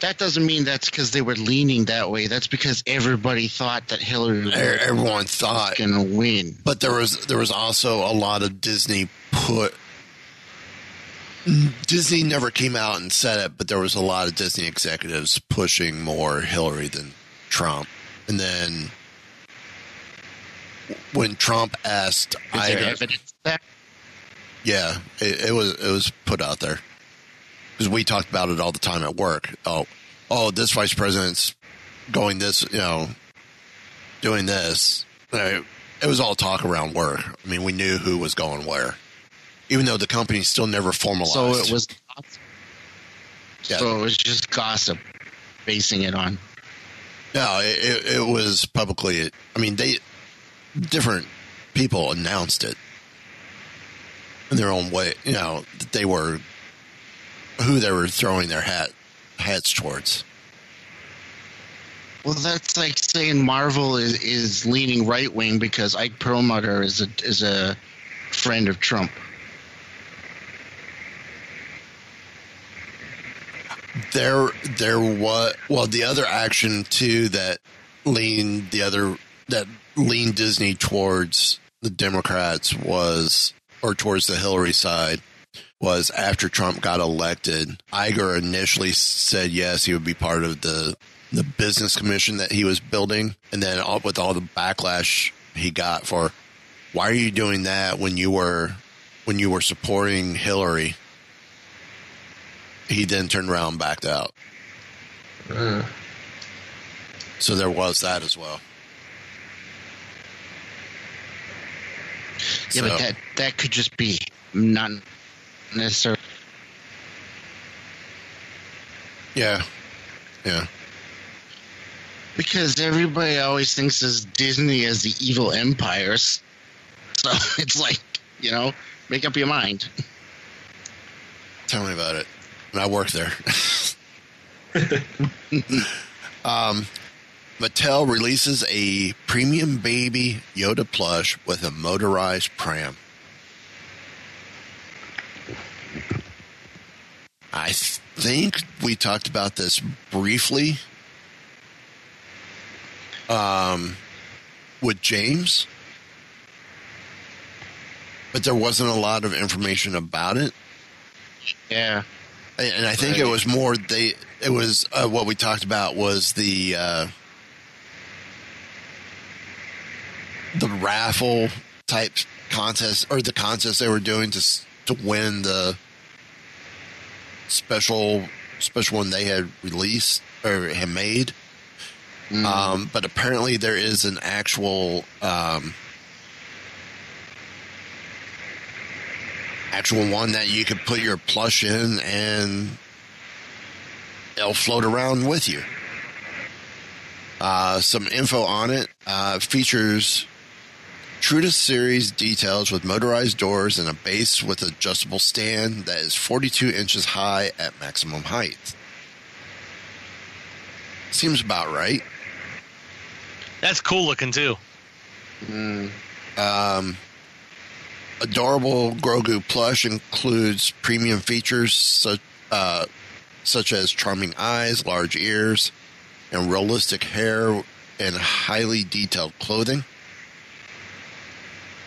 That doesn't mean that's because they were leaning that way. That's because everybody thought that Hillary was everyone thought gonna win. But there was there was also a lot of Disney put. Disney never came out and said it, but there was a lot of Disney executives pushing more Hillary than Trump. And then when Trump asked, "Is there evidence there?" Yeah, it, it was it was put out there. Because we talked about it all the time at work. Oh, oh, this vice president's going this, you know, doing this. It was all talk around work. I mean, we knew who was going where, even though the company still never formalized. So it was, yeah. So it was just gossip, basing it on. No, it, it, it was publicly. I mean, they different people announced it in their own way. You know, they were. Who they were throwing their hat hats towards. Well, that's like saying Marvel is, is leaning right wing because Ike Perlmutter is a is a friend of Trump. There, there was well the other action too that leaned the other that leaned Disney towards the Democrats was or towards the Hillary side. Was after Trump got elected, Iger initially said yes, he would be part of the the business commission that he was building. And then all, with all the backlash he got for, why are you doing that when you were when you were supporting Hillary? He then turned around and backed out. Uh. So there was that as well. Yeah, so. But that, that could just be not necessarily. Yeah, yeah. Because everybody always thinks of Disney as the evil empire, so it's like, you know, make up your mind. Tell me about it. And I work there. um, Mattel releases a premium baby Yoda plush with a motorized pram. I think we talked about this briefly um, with James, but there wasn't a lot of information about it. Yeah. And I think it was more they. It was uh, what we talked about was the uh, the raffle type contest or the contest they were doing to to win the special special one they had released or had made. Mm. Um, but apparently, there is an actual um, actual one that you could put your plush in and it'll float around with you. Uh, some info on it uh, features true to series details with motorized doors and a base with adjustable stand that is forty-two inches high at maximum height. Seems about right. That's cool looking too. Mm. Um, adorable Grogu plush includes premium features such, uh, such as charming eyes, large ears, and realistic hair and highly detailed clothing.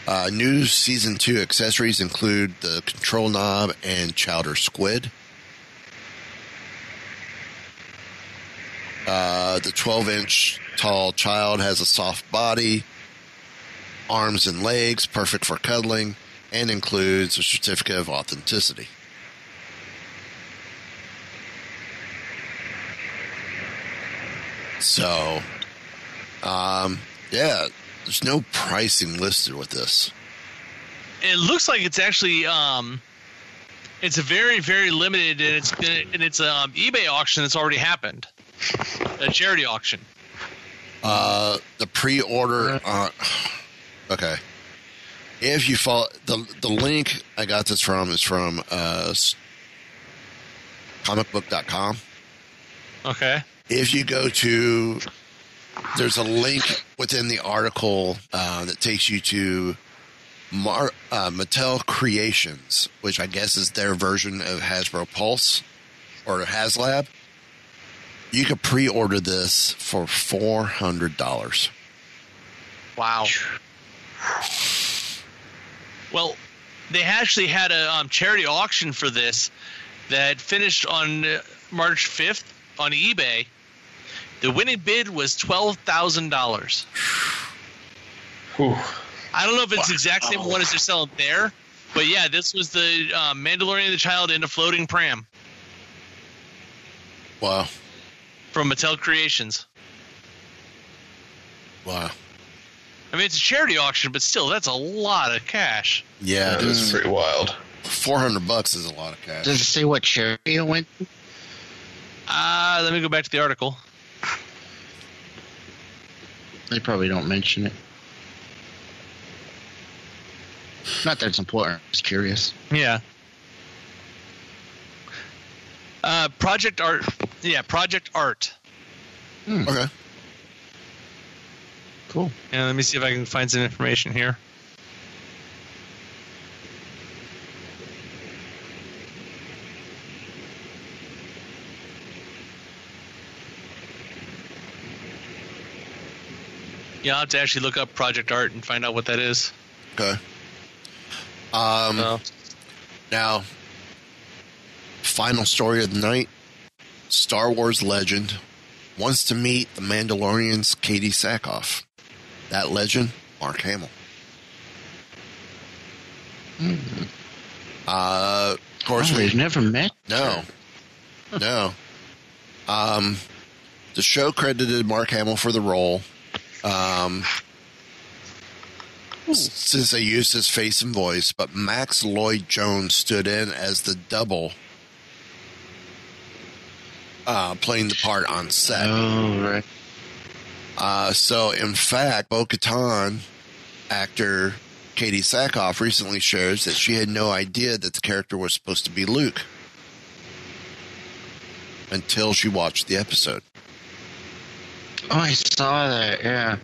Uh, new Season two accessories include the control knob and chowder squid. Uh, the twelve-inch tall child has a soft body, arms and legs, perfect for cuddling, and includes a certificate of authenticity. So, um, yeah, there's no pricing listed with this. It looks like it's actually um, it's a very, very limited, and it's and it's um eBay auction that's already happened, a charity auction. Uh, the pre-order. Uh, okay, if you follow the the link I got this from is from uh, comic book dot com. Okay. If you go to, there's a link within the article uh, that takes you to Mar- uh, Mattel Creations, which I guess is their version of Hasbro Pulse or HasLab. You could pre-order this for four hundred dollars. Wow. Well, they actually had a um, charity auction for this that finished on March fifth on eBay. The winning bid was twelve thousand dollars. I don't know if it's the exact same one as they're selling there, but yeah, this was the uh, Mandalorian the Child in a floating pram. Wow. From Mattel Creations. Wow. I mean, it's a charity auction, but still, that's a lot of cash. Yeah, it is pretty wild. four hundred bucks is a lot of cash. Does it say what charity it went to? Uh, let me go back to the article. They probably don't mention it. Not that it's important. I'm just curious. Yeah. Uh, Project Art. Yeah, Project Art. Hmm. Okay. Cool. Yeah, let me see if I can find some information here. Yeah, I'll have to actually look up Project Art and find out what that is. Okay. Um, so. Now, final story of the night. Star Wars legend wants to meet the Mandalorian's Katie Sackhoff. That legend, Mark Hamill. Mm-hmm. Uh, of course, oh, we've never met. No, no. Um, the show credited Mark Hamill for the role. Um, since they used his face and voice, but Max Lloyd-Jones stood in as the double, uh, playing the part on set. Oh, right. Uh, so, in fact, Bo-Katan actor Katie Sackhoff recently shares that she had no idea that the character was supposed to be Luke until she watched the episode. Oh, I saw that, yeah.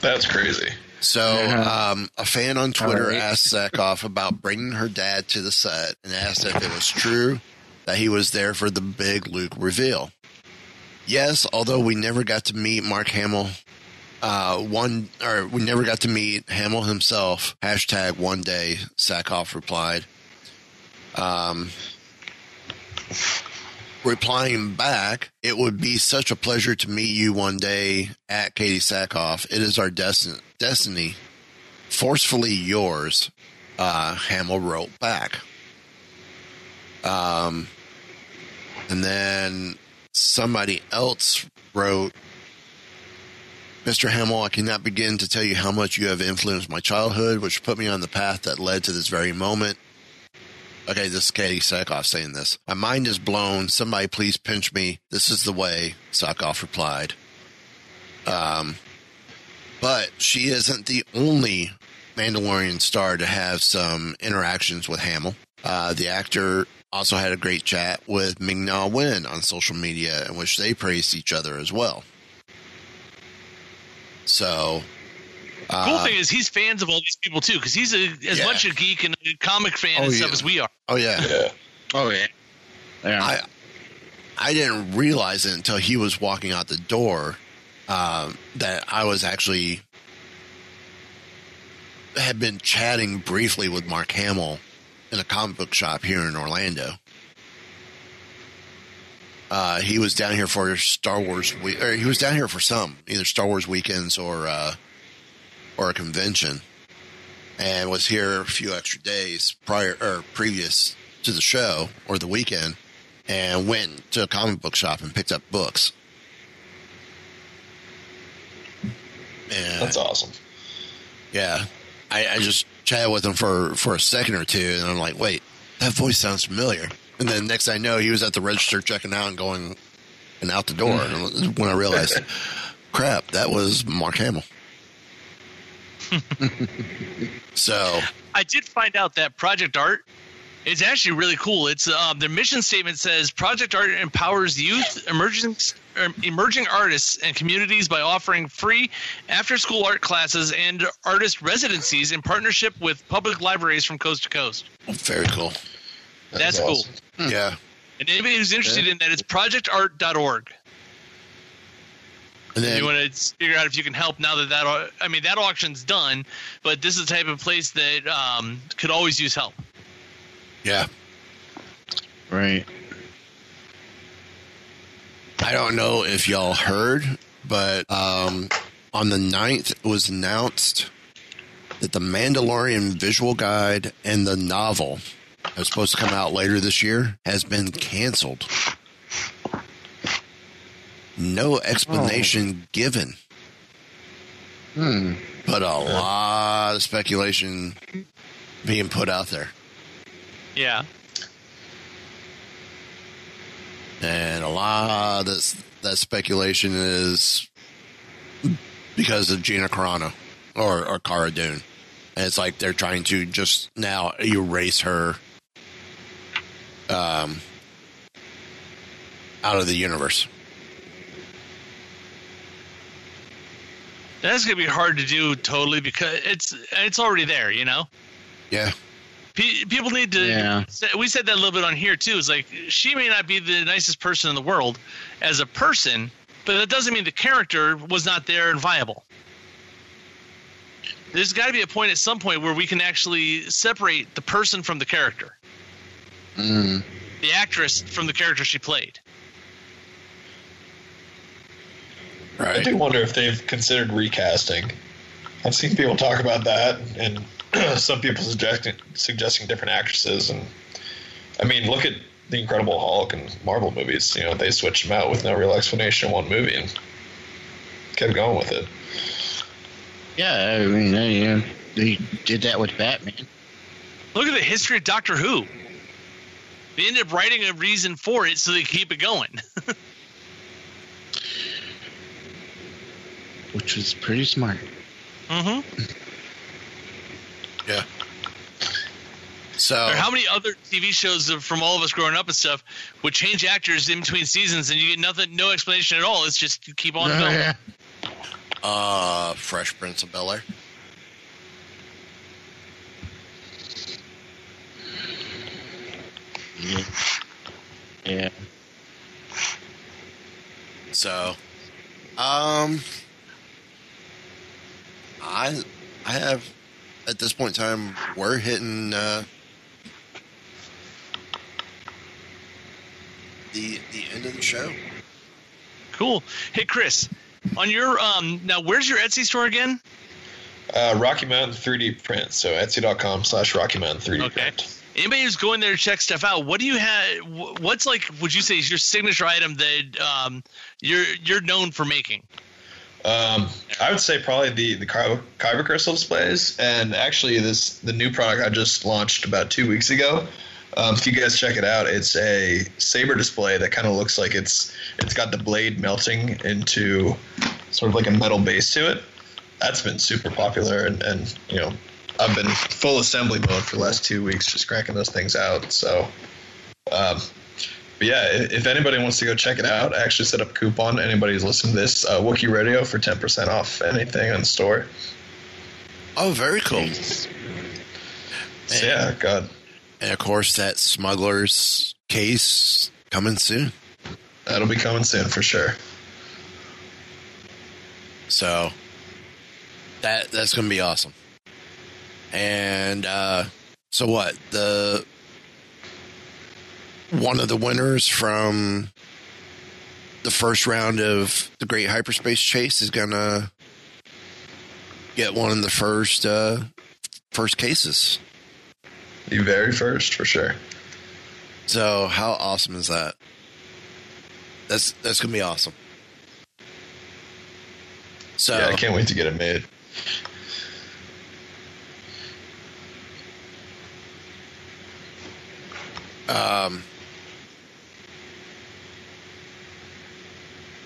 That's crazy. So, yeah. um, a fan on Twitter right. asked Sackhoff about bringing her dad to the set and asked if it was true that he was there for the big Luke reveal. Yes, although we never got to meet Mark Hamill, uh, one or we never got to meet Hamill himself. Hashtag one day, Sackhoff replied. Um, replying back, it would be such a pleasure to meet you one day at Katie Sackhoff. It is our desti- destiny, forcefully yours, uh, Hamill wrote back. Um, and then... Somebody else wrote, Mister Hamill, I cannot begin to tell you how much you have influenced my childhood, which put me on the path that led to this very moment. Okay, this is Katie Sackhoff saying this. My mind is blown. Somebody please pinch me. This is the way, Sackhoff replied. Um, but she isn't the only Mandalorian star to have some interactions with Hamill. Uh, the actor also had a great chat with Ming-Na Wen on social media, in which they praised each other as well. So, uh, cool thing is he's fans of all these people too, because he's a, as yeah. much a geek and a comic fan oh, and yeah. stuff as we are. Oh yeah, yeah. oh yeah. yeah. I I didn't realize it until he was walking out the door um, that I was actually had been chatting briefly with Mark Hamill in a comic book shop here in Orlando. Uh, he was down here for Star Wars week, or he was down here for some, either Star Wars weekends or uh, or a convention, and was here a few extra days prior or previous to the show or the weekend, and went to a comic book shop and picked up books. And, that's awesome. Yeah. I, I just chatted with him for, for a second or two, and I'm like, wait, that voice sounds familiar. And then next I know, he was at the register checking out and going and out the door. And when I realized, crap, that was Mark Hamill. So I did find out that Project Art is actually really cool. It's um, their mission statement says Project Art empowers youth, emerging emerging artists, and communities by offering free after-school art classes and artist residencies in partnership with public libraries from coast to coast. Very cool. That That's awesome. Cool. Yeah. And anybody who's interested yeah. in that, it's project art dot org. And then, you want to figure out if you can help now that that – I mean, that auction's done, but this is the type of place that um, could always use help. Yeah. Right. I don't know if y'all heard, but um, on the ninth, it was announced that the Mandalorian visual guide and the novel that was supposed to come out later this year has been canceled. No explanation oh. given. Hmm. But a lot of speculation being put out there. Yeah. And a lot of this, that speculation is because of Gina Carano or, or Cara Dune. And it's like they're trying to just now erase her um, out of the universe. That's going to be hard to do totally because it's it's already there, you know? Yeah. People need to yeah. – we said that a little bit on here too. It's like she may not be the nicest person in the world as a person, but that doesn't mean the character was not there and viable. There's got to be a point at some point where we can actually separate the person from the character, mm. the actress from the character she played. Right. I do wonder if they've considered recasting. I've seen people talk about that and – some people suggesting suggesting different actresses, and I mean, look at the Incredible Hulk and Marvel movies. You know, they switched them out with no real explanation in one movie and kept going with it. Yeah, I mean, they, you know, they did that with Batman. Look at the history of Doctor Who. They ended up writing a reason for it so they keep it going. Which was pretty smart. Mm-hmm. Yeah. So, or how many other T V shows from all of us growing up and stuff would change actors in between seasons and you get nothing, no explanation at all? It's just you keep on oh, going. Yeah. Uh, Fresh Prince of Bel-Air. Yeah. Yeah. So, um, I, I have at this point in time we're hitting uh, the the end of the show. Cool. Hey, Chris, on your um, now where's your Etsy store again? Uh, Rocky Mountain three D Print. So Etsy dot com slash Rocky Mountain three D okay. Print. Anybody who's going there to check stuff out, what do you have? What's like? Would you say is your signature item that um, you're you're known for making? Um, I would say probably the the Kyber crystal displays, and actually this the new product I just launched about two weeks ago. Um, if you guys check it out, it's a saber display that kind of looks like it's it's got the blade melting into sort of like a metal base to it. That's been super popular, and, and you know. I've been full assembly mode for the last two weeks, just cracking those things out. So, um, but yeah, if anybody wants to go check it out, I actually set up a coupon. Anybody who's listening to this, uh, Wookiee Radio for ten percent off anything on the store. Oh, very cool. So, and, yeah, God. And of course, that Smuggler's case coming soon. That'll be coming soon for sure. So, that that's going to be awesome. And uh, so what? The one of the winners from the first round of the Great Hyperspace Chase is gonna get one of the first uh, first cases. The very first, for sure. So how awesome is that? That's that's gonna be awesome. So yeah, I can't wait to get it made. Um,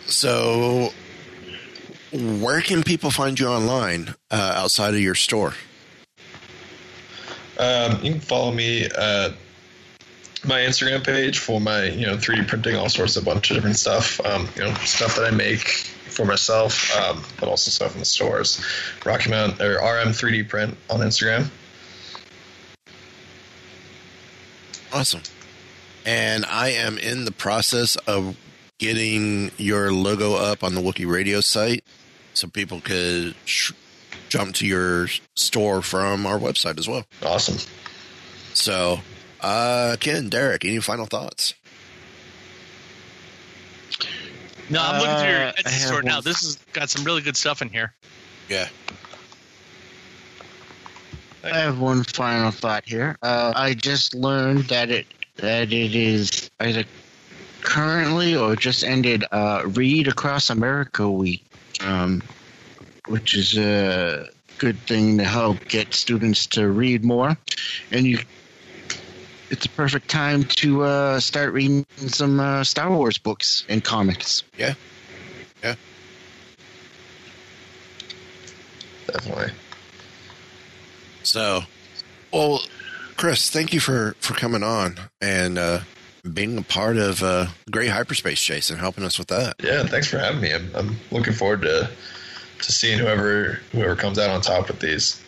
so where can people find you online, uh, outside of your store? Um, you can follow me, uh, my Instagram page for my, you know, three D printing, all sorts of bunch of different stuff. Um, you know, stuff that I make for myself, um, but also stuff in the stores, Rocky Mountain or R M three D print on Instagram. Awesome. And I am in the process of getting your logo up on the Wookiee Radio site so people could sh- jump to your store from our website as well. Awesome. So, uh, Ken, Derek, any final thoughts? No, I'm looking through your Etsy store now. This has got some really good stuff in here. Yeah. I have one final thought here. Uh, I just learned that it that it is either currently or just ended uh, Read Across America Week, um, which is a good thing to help get students to read more. And you, it's a perfect time to uh, start reading some uh, Star Wars books and comics. Yeah, yeah, definitely. So, well, Chris, thank you for, for coming on and uh, being a part of uh, Great Hyperspace Chase and helping us with that. Yeah, thanks for having me. I'm, I'm looking forward to to seeing whoever whoever comes out on top with these.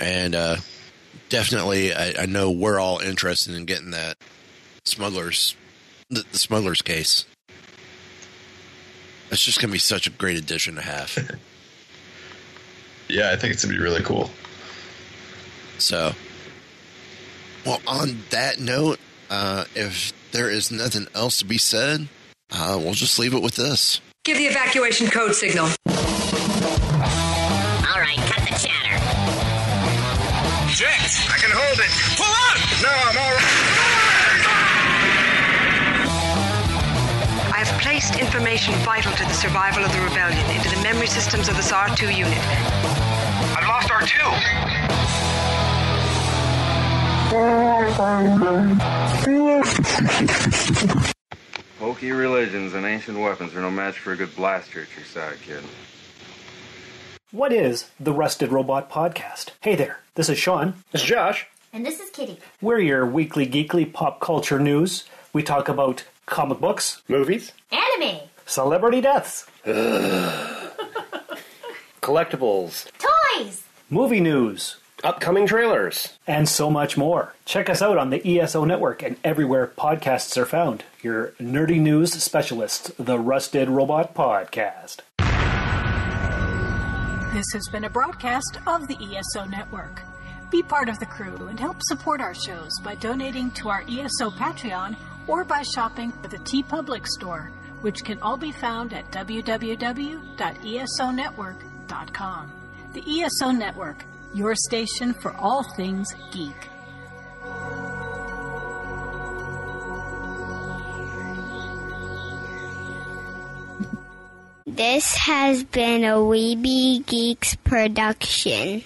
And uh, definitely, I, I know we're all interested in getting that smugglers, the, the smugglers case. It's just going to be such a great addition to have. Yeah, I think it's going to be really cool. So, well, on that note, uh, if there is nothing else to be said, uh, we'll just leave it with this. Give the evacuation code signal. All right, cut the chatter. Jets, I can hold it. Pull up! No, I'm all right. I've placed information vital to the survival of the rebellion into the memory systems of this R two unit. I've lost R two. Wookiee religions and ancient weapons are no match for a good blaster at your side, kid. What is the Rusted Robot Podcast? Hey there, this is Sean. This is Josh. And this is Kitty. We're your weekly geekly pop culture news. We talk about comic books, movies, anime, celebrity deaths, collectibles, toys, movie news, upcoming trailers, and so much more. Check us out on the E S O Network and everywhere podcasts are found. Your nerdy news specialist, the Rusted Robot Podcast. This has been a broadcast of the E S O Network. Be part of the crew and help support our shows by donating to our E S O Patreon or by shopping at the TeePublic store, which can all be found at w w w dot e s o network dot com. The E S O Network, your station for all things geek. This has been a We Be Geeks production.